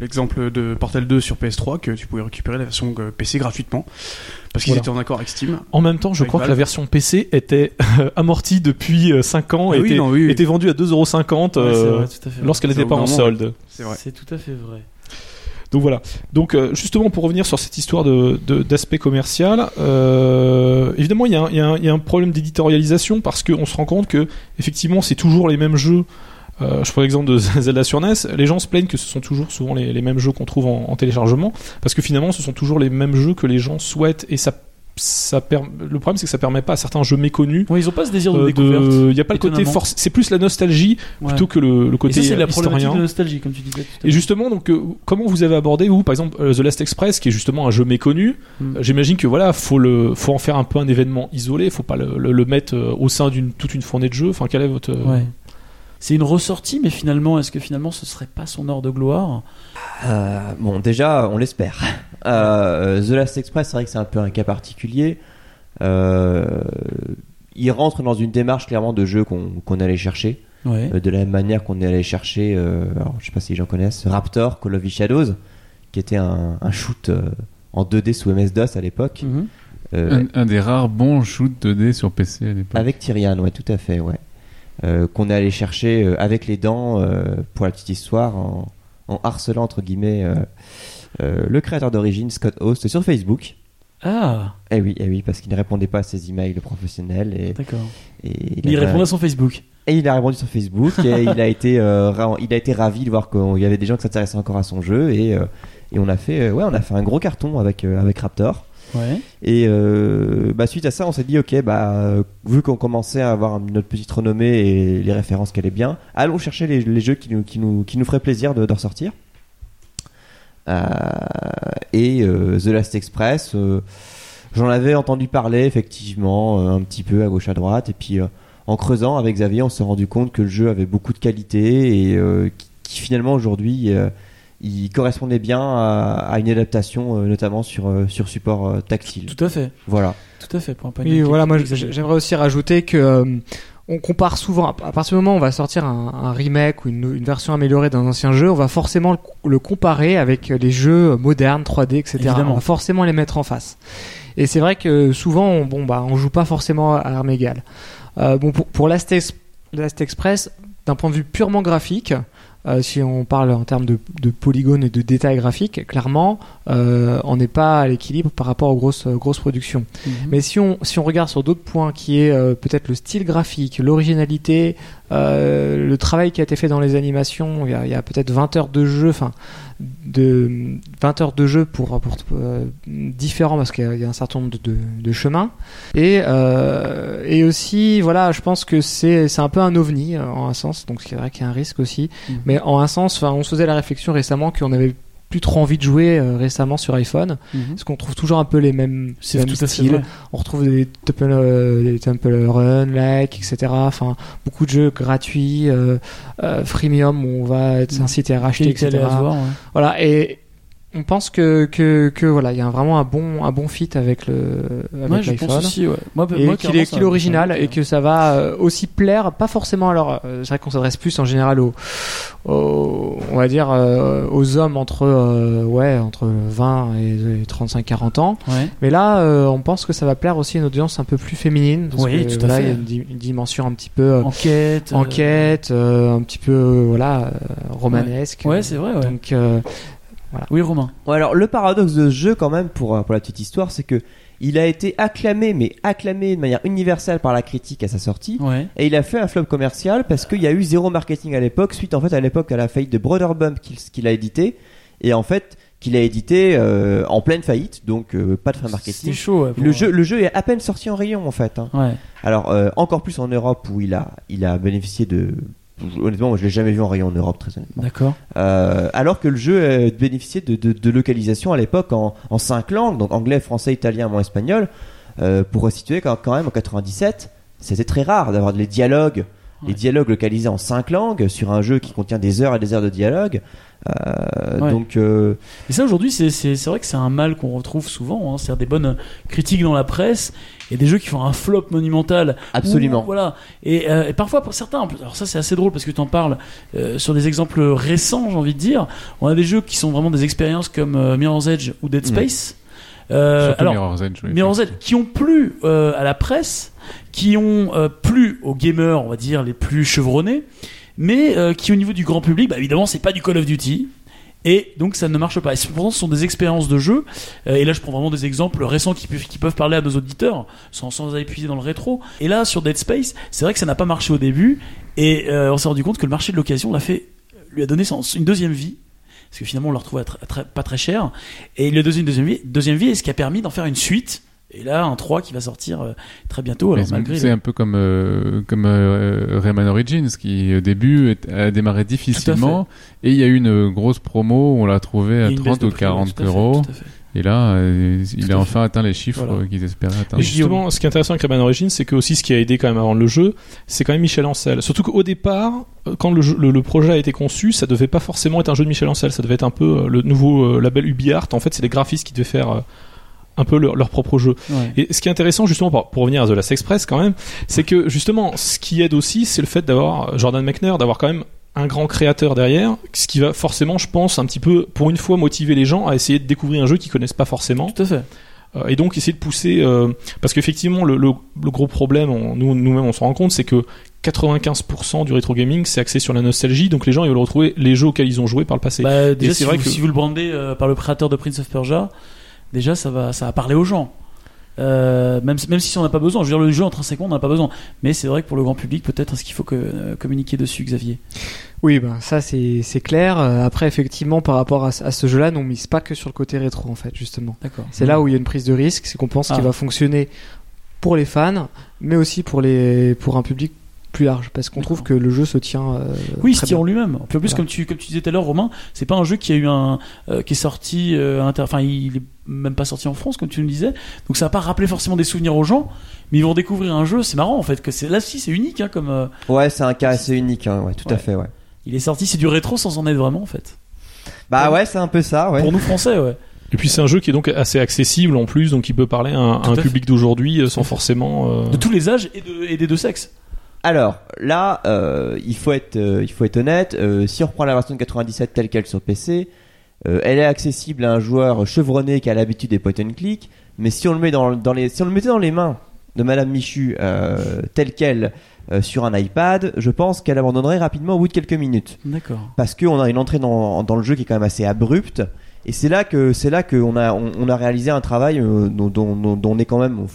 l'exemple de Portal 2 sur PS3 que tu pouvais récupérer la version PC gratuitement parce qu'ils étaient en accord avec Steam. En même temps, je crois que la version PC était amortie depuis 5 ans et était vendue à 2,50€ lorsqu'elle n'était pas en solde. C'est vrai. C'est tout à fait vrai. Donc voilà. Donc justement pour revenir sur cette histoire d'aspect commercial, évidemment il y a un problème d'éditorialisation parce qu'on se rend compte que effectivement c'est toujours les mêmes jeux. Je prends l'exemple de Zelda sur NES. Les gens se plaignent que ce sont toujours souvent les mêmes jeux qu'on trouve en téléchargement parce que finalement ce sont toujours les mêmes jeux que les gens souhaitent et le problème c'est que ça permet pas à certains jeux méconnus. Ouais, ils ont pas ce désir de découverte. Il y a pas le côté force. C'est plus la nostalgie plutôt que le côté historien. Et ça, c'est la problématique de nostalgie comme tu disais tout à l'heure. Et justement donc comment vous avez abordé par exemple The Last Express qui est justement un jeu méconnu. J'imagine que faut en faire un peu un événement isolé. Faut pas le mettre au sein d'une toute une fournée de jeux. Enfin quelle est votre C'est une ressortie, mais finalement, est-ce que finalement ce serait pas son heure de gloire ? Bon, déjà, on l'espère. The Last Express, c'est vrai que c'est un peu un cas particulier. Il rentre dans une démarche clairement de jeu qu'on allait chercher. Ouais. De la même manière qu'on est allé chercher, alors, je sais pas si les gens connaissent, Raptor, Call of the Shadows, qui était un shoot en 2D sous MS-DOS à l'époque. Un des rares bons shoots 2D sur PC à l'époque. Avec Tyrian, ouais, tout à fait, ouais. Qu'on est allé chercher avec les dents pour la petite histoire en harcelant entre guillemets le créateur d'origine Scott Host sur Facebook. Eh oui, parce qu'il ne répondait pas à ses emails professionnels et il répondait à son Facebook. Et il a répondu sur Facebook et il a été ravi de voir qu'il y avait des gens qui s'intéressaient encore à son jeu et on a fait un gros carton avec Raptor. Ouais. Et suite à ça, on s'est dit ok, vu qu'on commençait à avoir notre petite renommée et les références qu'elle est bien, allons chercher les jeux qui nous feraient plaisir de ressortir. The Last Express, j'en avais entendu parler effectivement un petit peu à gauche à droite, et puis en creusant avec Xavier, on s'est rendu compte que le jeu avait beaucoup de qualité et qui finalement aujourd'hui il correspondait bien à une adaptation notamment sur support tactile. Tout à fait. Voilà. Tout à fait. Pour un panier. Oui, voilà. Moi, j'aimerais aussi rajouter que on compare souvent. À partir du moment où on va sortir un remake ou une version améliorée d'un ancien jeu, on va forcément le comparer avec les jeux modernes, 3D, etc. Évidemment. On va forcément les mettre en face. Et c'est vrai que souvent, on joue pas forcément à armes égales. Pour Last Express, d'un point de vue purement graphique. si on parle en termes de polygones et de détails graphiques, clairement, on n'est pas à l'équilibre par rapport aux grosses productions. Mm-hmm. Mais si on regarde sur d'autres points, qui est peut-être le style graphique, l'originalité, le travail qui a été fait dans les animations, il y a peut-être 20 heures de jeu, enfin, de 20 heures de jeu pour différents, parce qu'il y a un certain nombre de chemins, et aussi voilà, je pense que c'est un peu un ovni en un sens, donc c'est vrai qu'il y a un risque aussi, mais en un sens, enfin, on se faisait la réflexion récemment qu'on avait plus trop envie de jouer récemment sur iPhone, parce qu'on trouve toujours un peu les mêmes styles, on retrouve des Temple Run, like, etc. Enfin, beaucoup de jeux gratuits, freemium, où on va être incité à racheter, etc. Voilà, et on pense que voilà, il y a vraiment un bon fit avec l'iPhone. Je pense aussi, ouais. Moi, qu'il est original et que ça va aussi plaire, pas forcément. Alors, c'est vrai qu'on s'adresse plus en général on va dire aux hommes entre 20 et 35-40 ans. Ouais. Mais là, on pense que ça va plaire aussi à une audience un peu plus féminine, parce que tout à fait. Il y a une dimension un petit peu enquête, un petit peu romanesque. Ouais, c'est vrai. Ouais. Donc voilà. Oui, Romain. Alors, le paradoxe de ce jeu, quand même, pour la petite histoire, c'est que il a été acclamé de manière universelle par la critique à sa sortie, et il a fait un flop commercial parce qu'il y a eu zéro marketing à l'époque, suite en fait à la faillite de Brotherbump qu'il a édité, et en fait qu'il a édité en pleine faillite, donc pas de frein marketing. C'est chaud. Le jeu est à peine sorti en rayon en fait. Hein. Ouais. Alors encore plus en Europe, où il a bénéficié de... Honnêtement, moi je l'ai jamais vu en rayon en Europe, très honnêtement. D'accord. Alors que le jeu bénéficiait de localisation à l'époque en 5 langues, donc anglais, français, italien, allemand, espagnol. Pour restituer, quand même, en 97, c'était très rare d'avoir les dialogues, localisés en 5 langues sur un jeu qui contient des heures et des heures de dialogue. Donc, et ça aujourd'hui, c'est vrai que c'est un mal qu'on retrouve souvent, hein. C'est-à-dire des bonnes critiques dans la presse et des jeux qui font un flop monumental. Absolument. Voilà. Et parfois pour certains, alors ça c'est assez drôle parce que tu en parles sur des exemples récents, j'ai envie de dire. On a des jeux qui sont vraiment des expériences comme Mirror's Edge ou Dead Space. Alors Mirror's Edge qui ont plu à la presse, qui ont plu aux gamers, on va dire les plus chevronnés, mais qui au niveau du grand public, bah, évidemment c'est pas du Call of Duty, et donc ça ne marche pas. Et pourtant ce sont des expériences de jeu, et là je prends vraiment des exemples récents qui peuvent parler à nos auditeurs sans aller puiser dans le rétro. Et là sur Dead Space, c'est vrai que ça n'a pas marché au début, et on s'est rendu compte que le marché de l'occasion lui a donné une deuxième vie, parce que finalement on le retrouvait pas très cher, et il lui a donné une deuxième vie, et ce qui a permis d'en faire une suite. Et là, un 3 qui va sortir très bientôt. Alors, malgré c'est un peu comme Rayman Origins, qui au début a démarré difficilement, et il y a eu une grosse promo, on l'a trouvé à 30 ou 40 euros. Et là, il a enfin atteint les chiffres qu'ils espéraient atteindre. Et justement, ce qui est intéressant avec Rayman Origins, c'est que aussi ce qui a aidé quand même à rendre le jeu, c'est quand même Michel Ancel. Surtout qu'au départ, quand le projet a été conçu, ça devait pas forcément être un jeu de Michel Ancel, ça devait être un peu le nouveau label UbiArt. En fait, c'est les graphistes qui devaient faire un peu leur propre jeu. Ouais. Et ce qui est intéressant, justement, pour revenir à The Last Express quand même, c'est que justement, ce qui aide aussi, c'est le fait d'avoir Jordan Mechner, d'avoir quand même un grand créateur derrière, ce qui va forcément, je pense, un petit peu, pour une fois, motiver les gens à essayer de découvrir un jeu qu'ils connaissent pas forcément. Tout à fait. Et donc essayer de pousser, parce qu'effectivement, le gros problème, nous-mêmes, on se rend compte, c'est que 95% du rétro gaming, c'est axé sur la nostalgie, donc les gens ils veulent retrouver les jeux auxquels ils ont joué par le passé. Bah, déjà, si vous le brandez par le créateur de Prince of Persia, déjà ça va parler aux gens, même si on n'a pas besoin, je veux dire le jeu intrinsèquement on n'a pas besoin, mais c'est vrai que pour le grand public peut-être est-ce qu'il faut communiquer dessus, Xavier? Oui, ben ça c'est clair. Après effectivement par rapport à ce jeu-là, on ne mise pas que sur le côté rétro en fait, justement. D'accord. C'est là où il y a une prise de risque, c'est qu'on pense qu'il va fonctionner pour les fans, mais aussi pour un public plus large, parce qu'on trouve que le jeu se tient tient en lui-même. En plus, comme tu disais tout à l'heure, Romain, c'est pas un jeu qui a eu qui est sorti enfin il est même pas sorti en France comme tu nous disais, donc ça va pas rappeler forcément des souvenirs aux gens, mais ils vont découvrir un jeu. C'est marrant en fait que là si c'est unique, hein, comme c'est un cas assez unique, hein, à fait. Ouais, il est sorti, c'est du rétro sans en être vraiment en fait. Bah ouais, c'est un peu ça, ouais, pour nous français, ouais. Et puis c'est un jeu qui est donc assez accessible en plus, donc il peut parler à un public d'aujourd'hui sans forcément de tous les âges et des deux sexes. Alors là, il faut être honnête, si on reprend la version de 97 telle qu'elle sur PC, elle est accessible à un joueur chevronné qui a l'habitude des point and click, mais si on le mettait dans les mains de Madame Michu telle qu'elle, sur un iPad, je pense qu'elle abandonnerait rapidement au bout de quelques minutes. D'accord. Parce qu'on a une entrée dans le jeu qui est quand même assez abrupte. Et c'est là qu'on a réalisé un travail dont on est quand même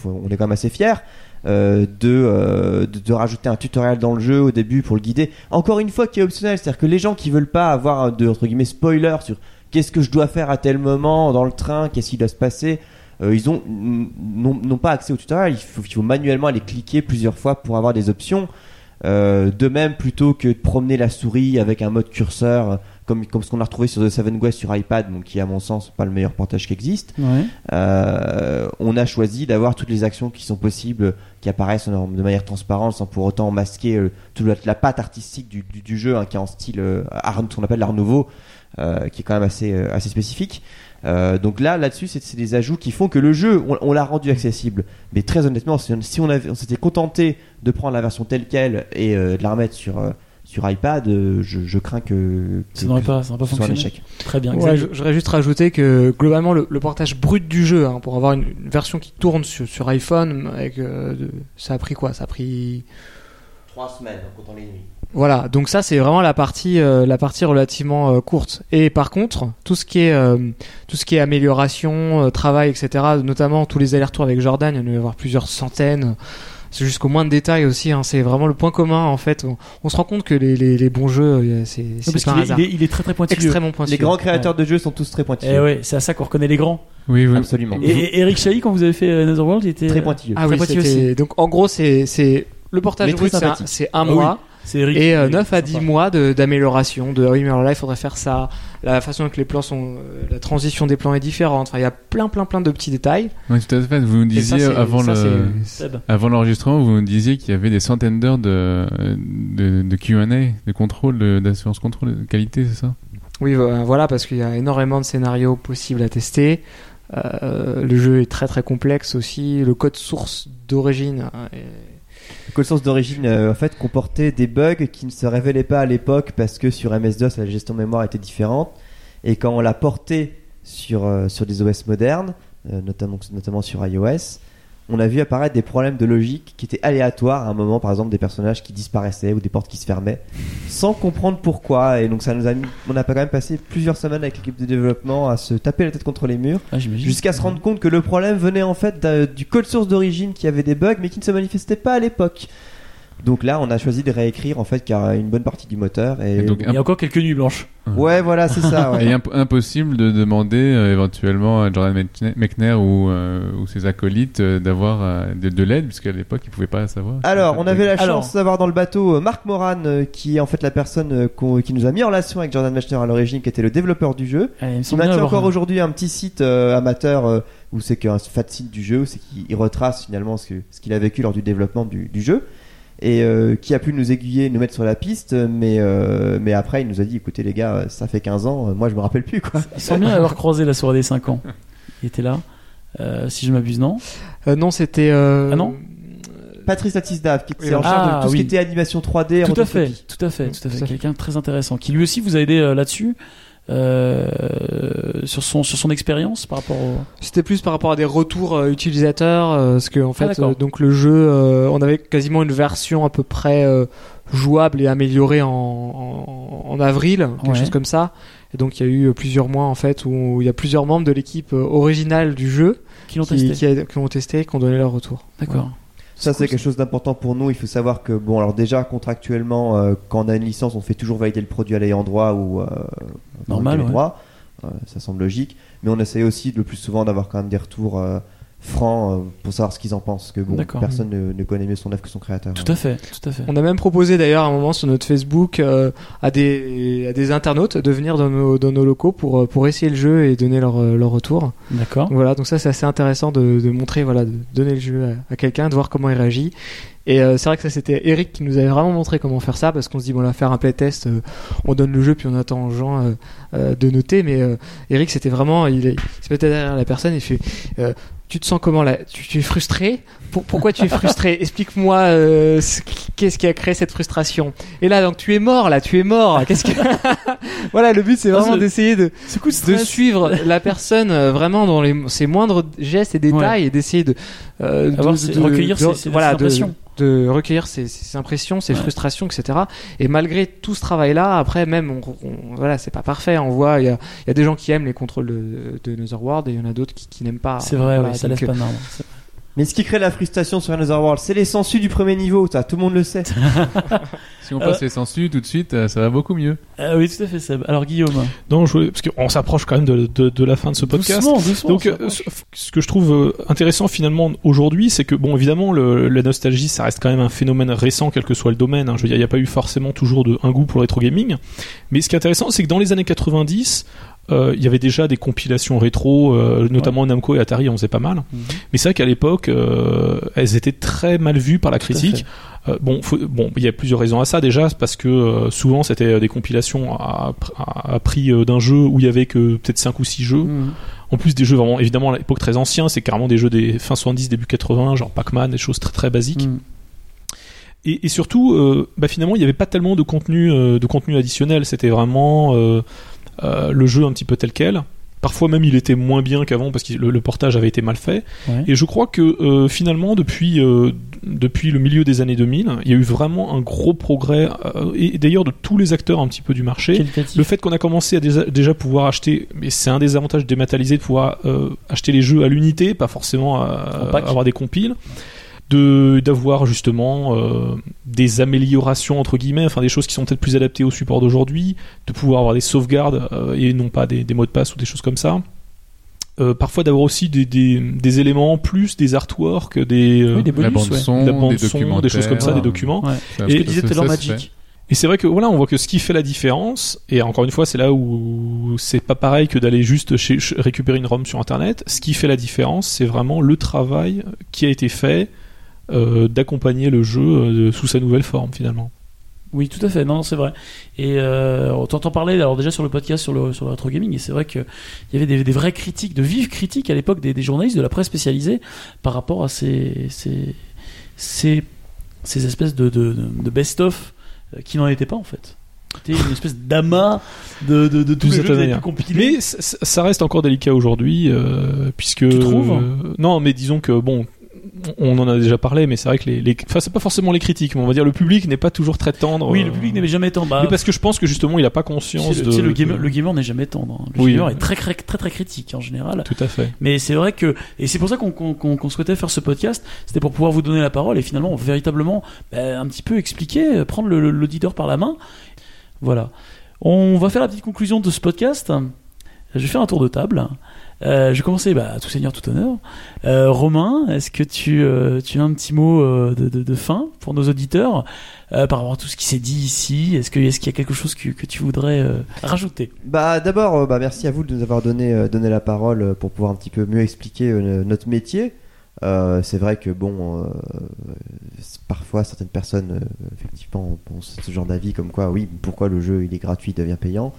assez fier de rajouter un tutoriel dans le jeu au début pour le guider. Encore une fois, qui est optionnel, c'est-à-dire que les gens qui veulent pas avoir de entre guillemets spoiler sur qu'est-ce que je dois faire à tel moment dans le train, qu'est-ce qui doit se passer, ils n'ont pas accès au tutoriel. Il faut manuellement aller cliquer plusieurs fois pour avoir des options. De même, plutôt que de promener la souris avec un mode curseur comme ce qu'on a retrouvé sur The Seven Guest sur iPad, donc qui est à mon sens pas le meilleur portage qui existe, ouais. On a choisi d'avoir toutes les actions qui sont possibles, qui apparaissent de manière transparente sans pour autant masquer toute la patte artistique du jeu, hein, qui est en style ce qu'on appelle l'art nouveau, qui est quand même assez spécifique. Donc là-dessus, c'est des ajouts qui font que le jeu, on l'a rendu accessible. Mais très honnêtement, si on s'était contenté de prendre la version telle quelle et de la remettre sur iPad, je crains que ça n'aurait pas fonctionné. Très bien. Ouais, j'aurais juste rajouté que globalement, le portage brut du jeu, hein, pour avoir une version qui tourne sur iPhone, avec, ça a pris quoi ? Ça a pris 3 semaines en comptant les nuits. Voilà, donc ça c'est vraiment la partie relativement courte. Et par contre, tout ce qui est amélioration, travail, etc., notamment tous les allers-retours avec Jordan, il y en a avoir plusieurs centaines. C'est jusqu'au moins de détails aussi, hein. C'est vraiment le point commun en fait. On se rend compte que les bons jeux, c'est pas un hasard. Il est très très pointilleux. Extrêmement pointilleux. Les grands créateurs de jeux sont tous très pointilleux. Et ouais, c'est à ça qu'on reconnaît les grands. Oui, absolument. Et Eric Chahi, quand vous avez fait Another World, il était très pointilleux. Ah oui, très pointilleux aussi. Donc en gros, c'est le portage brut, c'est un mois. Oui. Et 9 à 10 mois d'amélioration, oui mais alors là il faudrait faire ça, la façon que les plans sont, la transition des plans est différente, enfin il y a plein de petits détails. Oui tout à fait, vous nous disiez ça, avant l'enregistrement, vous nous disiez qu'il y avait des centaines d'heures de Q&A, de contrôle, d'assurance contrôle, de qualité, c'est ça ? Oui voilà, parce qu'il y a énormément de scénarios possibles à tester. Le jeu est très très complexe aussi, le code source d'origine Le sens d'origine en fait comportait des bugs qui ne se révélaient pas à l'époque parce que sur MS-DOS la gestion mémoire était différente, et quand on l'a porté sur des OS modernes, notamment sur iOS, on a vu apparaître des problèmes de logique qui étaient aléatoires à un moment, par exemple des personnages qui disparaissaient ou des portes qui se fermaient sans comprendre pourquoi, et donc ça nous a mis, on a quand même passé plusieurs semaines avec l'équipe de développement à se taper la tête contre les murs jusqu'à se rendre compte que le problème venait en fait du code source d'origine qui avait des bugs mais qui ne se manifestait pas à l'époque. Donc là, on a choisi de réécrire en fait car une bonne partie du moteur et donc, il y a encore quelques nuits blanches. Ouais, voilà, c'est ça. Ouais. Et impossible de demander éventuellement à Jordan Mechner ou ses acolytes d'avoir de l'aide, puisqu'à l'époque ils pouvaient pas savoir. Alors, on avait la chance d'avoir dans le bateau Marc Moran, qui est en fait la personne qui nous a mis en relation avec Jordan Mechner à l'origine, qui était le développeur du jeu. On maintient encore aujourd'hui un petit site amateur où c'est qu'un fat site du jeu, où c'est qu'il retrace finalement ce qu'il a vécu lors du développement du jeu. Et qui a pu nous aiguiller, nous mettre sur la piste, mais après il nous a dit écoutez les gars, ça fait 15 ans, moi je me rappelle plus quoi. Il semble bien avoir croisé la soirée des 5 ans. Il était là, si je m'abuse, non ? Non, c'était. Ah non ? Patrice Attisdave qui était en charge de tout ce qui était animation 3D. Tout à fait. Quelqu'un de très intéressant qui lui aussi vous a aidé là-dessus. Sur son expérience par rapport au... C'était plus par rapport à des retours utilisateurs, parce que en fait donc le jeu, on avait quasiment une version à peu près jouable et améliorée en avril, quelque chose comme ça. Et donc il y a eu plusieurs mois en fait où il y a plusieurs membres de l'équipe originale du jeu qui l'ont testé, qui ont donné leur retour. D'accord. Voilà. Ça, c'est quelque chose d'important pour nous. Il faut savoir que, bon, alors déjà, contractuellement, quand on a une licence, on fait toujours valider le produit à l'ayant-droit ou normal, droit. Ça semble logique. Mais on essaye aussi, le plus souvent, d'avoir quand même des retours francs pour savoir ce qu'ils en pensent. Que, bon, personne ne connaît mieux son œuvre que son créateur. Tout à fait. On a même proposé, d'ailleurs, à un moment sur notre Facebook, à des internautes de venir dans nos locaux pour essayer le jeu et donner leur retour. D'accord. Voilà, donc ça, c'est assez intéressant de montrer, voilà, de donner le jeu à quelqu'un, de voir comment il réagit. Et c'est vrai que ça, c'était Eric qui nous avait vraiment montré comment faire ça, parce qu'on se dit bon, là, faire un playtest, on donne le jeu puis on attend aux gens de noter, mais Eric, c'était vraiment, il se mettait derrière la personne et il fait tu te sens comment là, tu es frustré, pourquoi tu es frustré, explique-moi qu'est-ce qui a créé cette frustration, et là donc tu es mort, qu'est-ce que voilà, le but c'est vraiment d'essayer de suivre la personne vraiment dans ses moindres gestes et détails, et d'essayer de recueillir ses sensations. de recueillir ses impressions, ses frustrations, etc. Et malgré tout ce travail-là, après, même, voilà, c'est pas parfait. On voit, il y a des gens qui aiment les contrôles de Another World et il y en a d'autres qui n'aiment pas. C'est vrai, voilà, oui, ça laisse pas normal. C'est vrai. Mais ce qui crée la frustration sur Another World, c'est les sensus du premier niveau, ça, tout le monde le sait. Si on passe les sensus tout de suite, ça va beaucoup mieux. Oui, tout à fait, Seb. Alors Guillaume. Non, parce qu'on s'approche quand même de la fin de ce podcast. Doucement. Donc, ce que je trouve intéressant finalement aujourd'hui, c'est que bon, évidemment, la nostalgie, ça reste quand même un phénomène récent, quel que soit le domaine. Hein. Je veux dire, il n'y a pas eu forcément toujours un goût pour le rétro gaming. Mais ce qui est intéressant, c'est que dans les années 90. Il y avait déjà des compilations rétro, notamment Namco et Atari en faisaient pas mal. Mais c'est vrai qu'à l'époque, elles étaient très mal vues par la critique. Bon, il y a plusieurs raisons à ça. Déjà, parce que souvent c'était des compilations à prix d'un jeu où il y avait que peut-être 5 ou 6 jeux. En plus des jeux vraiment, évidemment à l'époque très anciens, c'est carrément des jeux des fin 70, début 80, genre Pac-Man, des choses très très basiques. Et surtout, finalement, il n'y avait pas tellement de contenu additionnel. C'était vraiment le jeu un petit peu tel quel. Parfois même il était moins bien qu'avant parce que le portage avait été mal fait. Ouais. Et je crois que finalement depuis le milieu des années 2000, il y a eu vraiment un gros progrès et d'ailleurs de tous les acteurs un petit peu du marché. Qualitatif. Le fait qu'on a commencé à déjà pouvoir acheter, mais c'est un des avantages dématérialisés de pouvoir acheter les jeux à l'unité, pas forcément avoir des compiles. D'avoir justement des améliorations entre guillemets, enfin des choses qui sont peut-être plus adaptées au support d'aujourd'hui, de pouvoir avoir des sauvegardes et non pas des mots de passe ou des choses comme ça. Parfois d'avoir aussi des éléments plus, des artworks, des bonus, la bande son, des choses comme ça, des documents. Ouais. Et disait tout à l'heure Magic. Et c'est vrai que voilà, on voit que ce qui fait la différence, et encore une fois, c'est là où c'est pas pareil que d'aller juste récupérer une ROM sur Internet. Ce qui fait la différence, c'est vraiment le travail qui a été fait. D'accompagner le jeu sous sa nouvelle forme finalement. Oui, tout à fait, non, c'est vrai. Et on t'entend parler alors déjà sur le podcast sur le rétro gaming, et c'est vrai qu'il y avait des vraies critiques, de vives critiques à l'époque des journalistes de la presse spécialisée par rapport à ces espèces de best-of qui n'en étaient pas en fait. C'était une espèce d'amas de tous les jeux compilés. Mais ça reste encore délicat aujourd'hui puisque. Tu trouves non, mais disons que bon. On en a déjà parlé, mais c'est vrai que c'est pas forcément les critiques, mais on va dire le public n'est pas toujours très tendre. Oui, le public n'est jamais tendre. Mais parce que je pense que justement, il a pas conscience. Le gamer n'est jamais tendre. Le gamer est très, très, très, très critique en général. Tout à fait. Mais c'est vrai que, et c'est pour ça qu'on souhaitait faire ce podcast, c'était pour pouvoir vous donner la parole et finalement véritablement un petit peu expliquer, prendre l'auditeur par la main. Voilà. On va faire la petite conclusion de ce podcast. Je vais faire un tour de table. Je vais commencer, tout seigneur, tout honneur. Romain, est-ce que tu as un petit mot de fin pour nos auditeurs par rapport à tout ce qui s'est dit ici? Est-ce qu'il y a quelque chose que tu voudrais rajouter? D'abord, merci à vous de nous avoir donné la parole pour pouvoir un petit peu mieux expliquer notre métier. C'est vrai que parfois certaines personnes effectivement pensent ce genre d'avis comme quoi oui, pourquoi le jeu il est gratuit, il devient payant.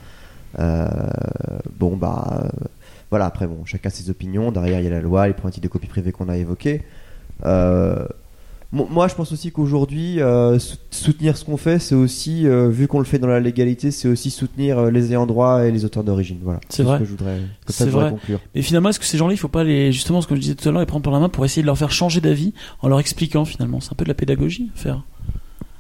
Voilà, après bon, chacun ses opinions, derrière il y a la loi, les problématiques de copie privée qu'on a évoquées. Moi je pense aussi qu'aujourd'hui soutenir ce qu'on fait, c'est aussi, vu qu'on le fait dans la légalité, c'est aussi soutenir les ayants droit et les auteurs d'origine. Voilà, c'est vrai. Ce que je voudrais, conclure. Mais finalement, est-ce que ces gens-là, il ne faut pas justement, ce que je disais tout à l'heure, les prendre par la main pour essayer de leur faire changer d'avis en leur expliquant finalement? C'est un peu de la pédagogie à faire.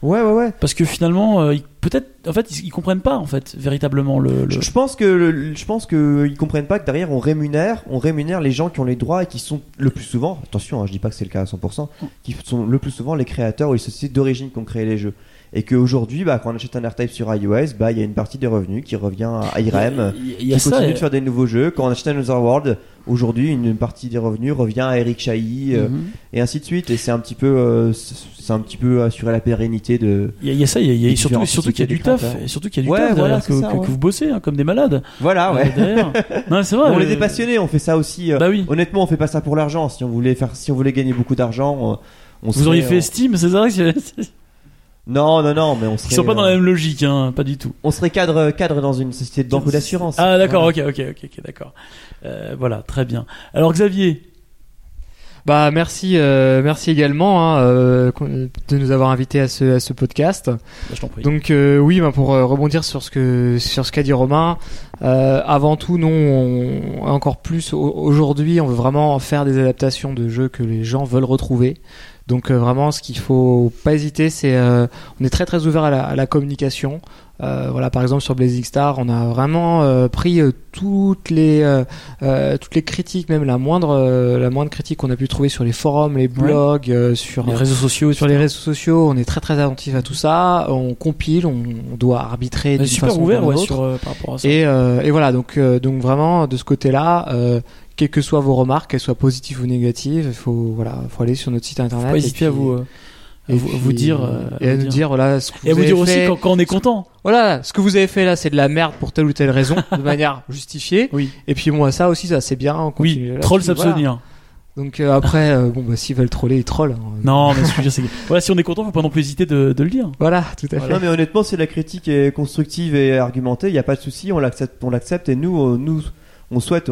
Ouais. Parce que finalement, peut-être, en fait, ils comprennent pas, en fait, véritablement le... Je pense que ils comprennent pas que derrière on rémunère les gens qui ont les droits et qui sont le plus souvent, attention, je dis pas que c'est le cas à 100%, qui sont le plus souvent les créateurs ou les sociétés d'origine qui ont créé les jeux. Et qu'aujourd'hui, quand on achète un R-Type sur iOS, il y a une partie des revenus qui revient à Irem, qui continue de faire des nouveaux jeux. Quand on achète un Another World, aujourd'hui, une partie des revenus revient à Eric Chahi, et ainsi de suite. Et c'est un petit peu, assurer la pérennité de. Il y a surtout qu'il y a du taf, que vous bossez comme des malades. Voilà, ouais. Non, c'est vrai. On est des passionnés, on fait ça aussi. Oui. Honnêtement, on fait pas ça pour l'argent. Si on voulait gagner beaucoup d'argent, vous auriez fait Steam, c'est ça? Non, mais on serait. Ils sont pas dans la même logique, pas du tout. On serait cadre dans une société de banque ou d'assurance. Ah d'accord, ouais. Ok, d'accord. Voilà, très bien. Alors Xavier. Merci également de nous avoir invités à ce podcast. Je t'en prie. Donc pour rebondir sur sur ce qu'a dit Romain, avant tout nous encore plus aujourd'hui, on veut vraiment faire des adaptations de jeux que les gens veulent retrouver. Donc vraiment, ce qu'il faut pas hésiter, c'est on est très très ouvert à la communication. Voilà, par exemple sur Blazing Star, on a vraiment pris toutes les critiques, même la moindre critique qu'on a pu trouver sur les forums, les blogs, sur les réseaux sociaux. Sur les réseaux sociaux, on est très très attentif à tout ça. On compile, on doit arbitrer d'une façon ou d'une autre. Super ouvert par rapport à ça. Et voilà, donc vraiment de ce côté-là. Quelles que soient vos remarques, qu'elles soient positives ou négatives, il faut aller sur notre site internet. Faut pas hésiter à vous dire voilà ce que vous avez fait. Et à vous dire aussi quand on est content. Voilà, ce que vous avez fait là, c'est de la merde pour telle ou telle raison, de manière justifiée. Oui. Et puis moi, ça aussi, ça c'est bien. On continue. Oui. Là, troll s'abstenir. Voilà. Donc après, s'ils veulent troller, ils trollent. Hein. Non, mais ce que je veux dire, c'est que voilà, si on est content, faut pas non plus hésiter de le dire. Voilà, tout à fait. Non, mais honnêtement, si la critique est constructive et argumentée, il y a pas de souci, on l'accepte et nous. On souhaite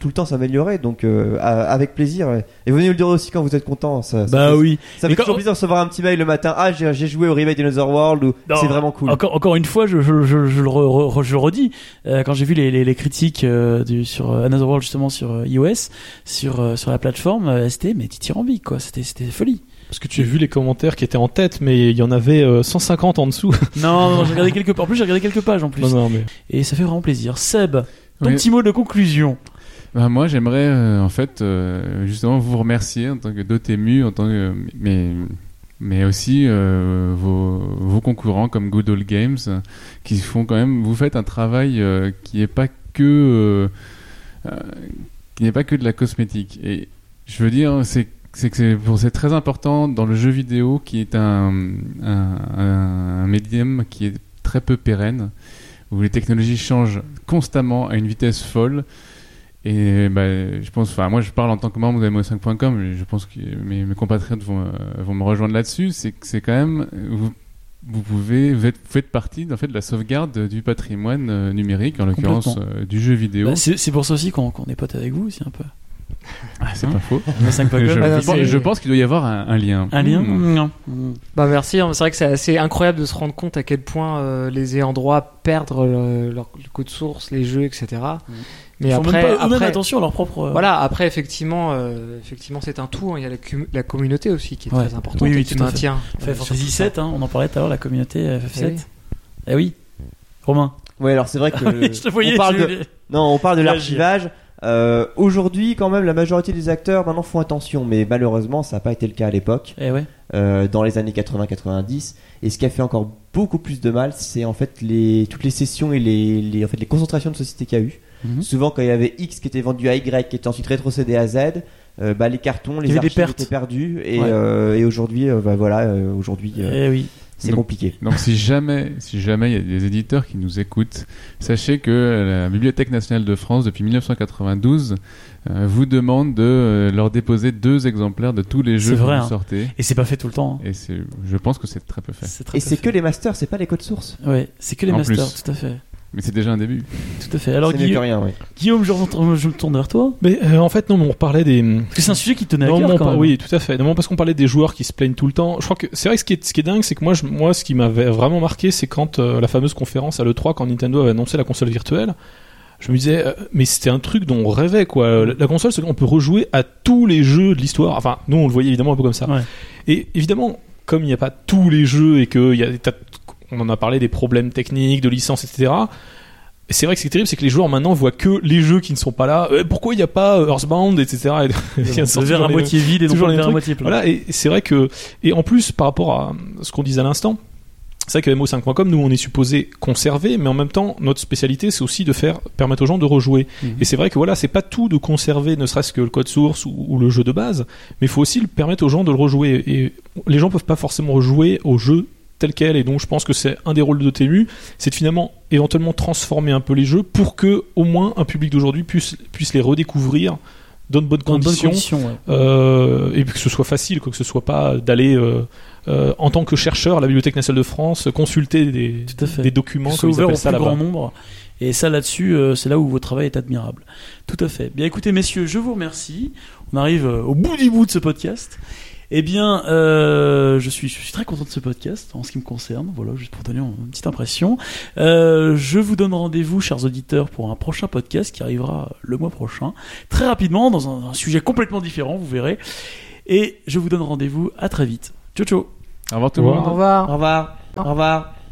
tout le temps s'améliorer, donc avec plaisir. Ouais. Et venez nous le dire aussi quand vous êtes content. Ça fait toujours plaisir de recevoir un petit mail le matin. Ah, j'ai joué au remake d'Another World, c'est vraiment cool. Encore une fois, je le redis. Quand j'ai vu les critiques sur Another World justement sur iOS, sur la plateforme, c'était mais dithyrambique quoi. C'était folie. Parce que tu as vu les commentaires qui étaient en tête, mais il y en avait 150 en dessous. Non, j'ai regardé quelques pages en plus. Non, mais... Et ça fait vraiment plaisir. Seb. Un petit mot de conclusion. Ben moi, j'aimerais justement vous remercier en tant que Dotemu, en tant que mais aussi vos concurrents comme Good Old Games qui font quand même. Vous faites un travail qui n'est pas que de la cosmétique. Et je veux dire, c'est très important dans le jeu vidéo qui est un médium qui est très peu pérenne, où les technologies changent constamment à une vitesse folle. Et je pense, moi je parle en tant que membre de MO5.com, mais je pense que mes compatriotes vont me rejoindre là-dessus. C'est que c'est quand même, vous faites partie en fait, de la sauvegarde du patrimoine numérique, en l'occurrence du jeu vidéo. C'est pour ça aussi qu'on est potes avec vous aussi un peu. Ah, c'est pas faux. Je pense qu'il doit y avoir un lien. Un lien non. Merci. C'est vrai que c'est assez incroyable de se rendre compte à quel point les ayants droit perdent leur code source, les jeux, etc. Mais ils font même pas eux-mêmes attention à leur propre. Voilà. Après, effectivement, c'est un tout. Il y a la communauté aussi qui est très importante. Oui, tu maintiens. FF7, on en parlait tout à l'heure, la communauté FF7. Eh oui. Romain. Oui, alors c'est vrai que on parle de l'archivage. Aujourd'hui, quand même, la majorité des acteurs maintenant font attention, mais malheureusement, ça n'a pas été le cas à l'époque, dans les années 80-90. Et ce qui a fait encore beaucoup plus de mal, c'est en fait toutes les sessions et les concentrations de société qu'il y a eu. Souvent, quand il y avait X qui était vendu à Y, qui était ensuite rétrocédé à Z, les cartons, les archives étaient perdus. Et aujourd'hui, c'est compliqué. Donc si jamais il y a des éditeurs qui nous écoutent, sachez que la Bibliothèque nationale de France, depuis 1992, vous demande de leur déposer 2 exemplaires de tous les jeux que vous sortez. Et c'est pas fait tout le temps. Et je pense que c'est très peu fait. C'est que les masters, c'est pas les codes sources. Oui, c'est que les masters, tout à fait. Mais c'est déjà un début. Tout à fait. Alors Guillaume, je me tourne vers toi. Mais en fait non, mais on parlait des. Parce que c'est un sujet qui tenait à cœur quand même. Oui, tout à fait. Non, parce qu'on parlait des joueurs qui se plaignent tout le temps. Je crois que c'est vrai que ce qui est dingue, c'est que moi, ce qui m'avait vraiment marqué, c'est quand la fameuse conférence à l'E3, quand Nintendo avait annoncé la console virtuelle. Je me disais, mais c'était un truc dont on rêvait quoi. La console, c'est qu'on peut rejouer à tous les jeux de l'histoire. Enfin, nous, on le voyait évidemment un peu comme ça. Ouais. Et évidemment, comme il n'y a pas tous les jeux et que il y a des tas. On en a parlé des problèmes techniques, de licence, etc. Et c'est vrai que c'est terrible, c'est que les joueurs maintenant voient que les jeux qui ne sont pas là. Pourquoi il n'y a pas Earthbound, etc. Le verre à moitié vide et toujours le verre à moitié plein. Voilà, et c'est vrai que. Et en plus, par rapport à ce qu'on disait à l'instant, c'est vrai que MO5.com, nous, on est supposé conserver, mais en même temps, notre spécialité, c'est aussi de permettre aux gens de rejouer. Et c'est vrai que voilà, c'est pas tout de conserver, ne serait-ce que le code source ou le jeu de base, mais il faut aussi le permettre aux gens de le rejouer. Et les gens ne peuvent pas forcément rejouer aux jeux tel quel, et donc je pense que c'est un des rôles de Dotemu, c'est de finalement éventuellement transformer un peu les jeux pour que au moins un public d'aujourd'hui puisse les redécouvrir dans de bonnes conditions et que ce soit facile, que ce soit pas d'aller en tant que chercheur à la Bibliothèque nationale de France consulter des documents comme ils appellent ça là-bas. Grand nombre. Et ça là-dessus, c'est là où votre travail est admirable. Tout à fait. Bien écoutez messieurs, je vous remercie. On arrive au bout du bout de ce podcast. Eh bien, je suis très content de ce podcast en ce qui me concerne. Voilà, juste pour donner une petite impression. Je vous donne rendez-vous, chers auditeurs, pour un prochain podcast qui arrivera le mois prochain, très rapidement dans un sujet complètement différent. Vous verrez. Et je vous donne rendez-vous à très vite. Ciao, ciao. Au revoir tout le monde. Au revoir. Au revoir. Au revoir.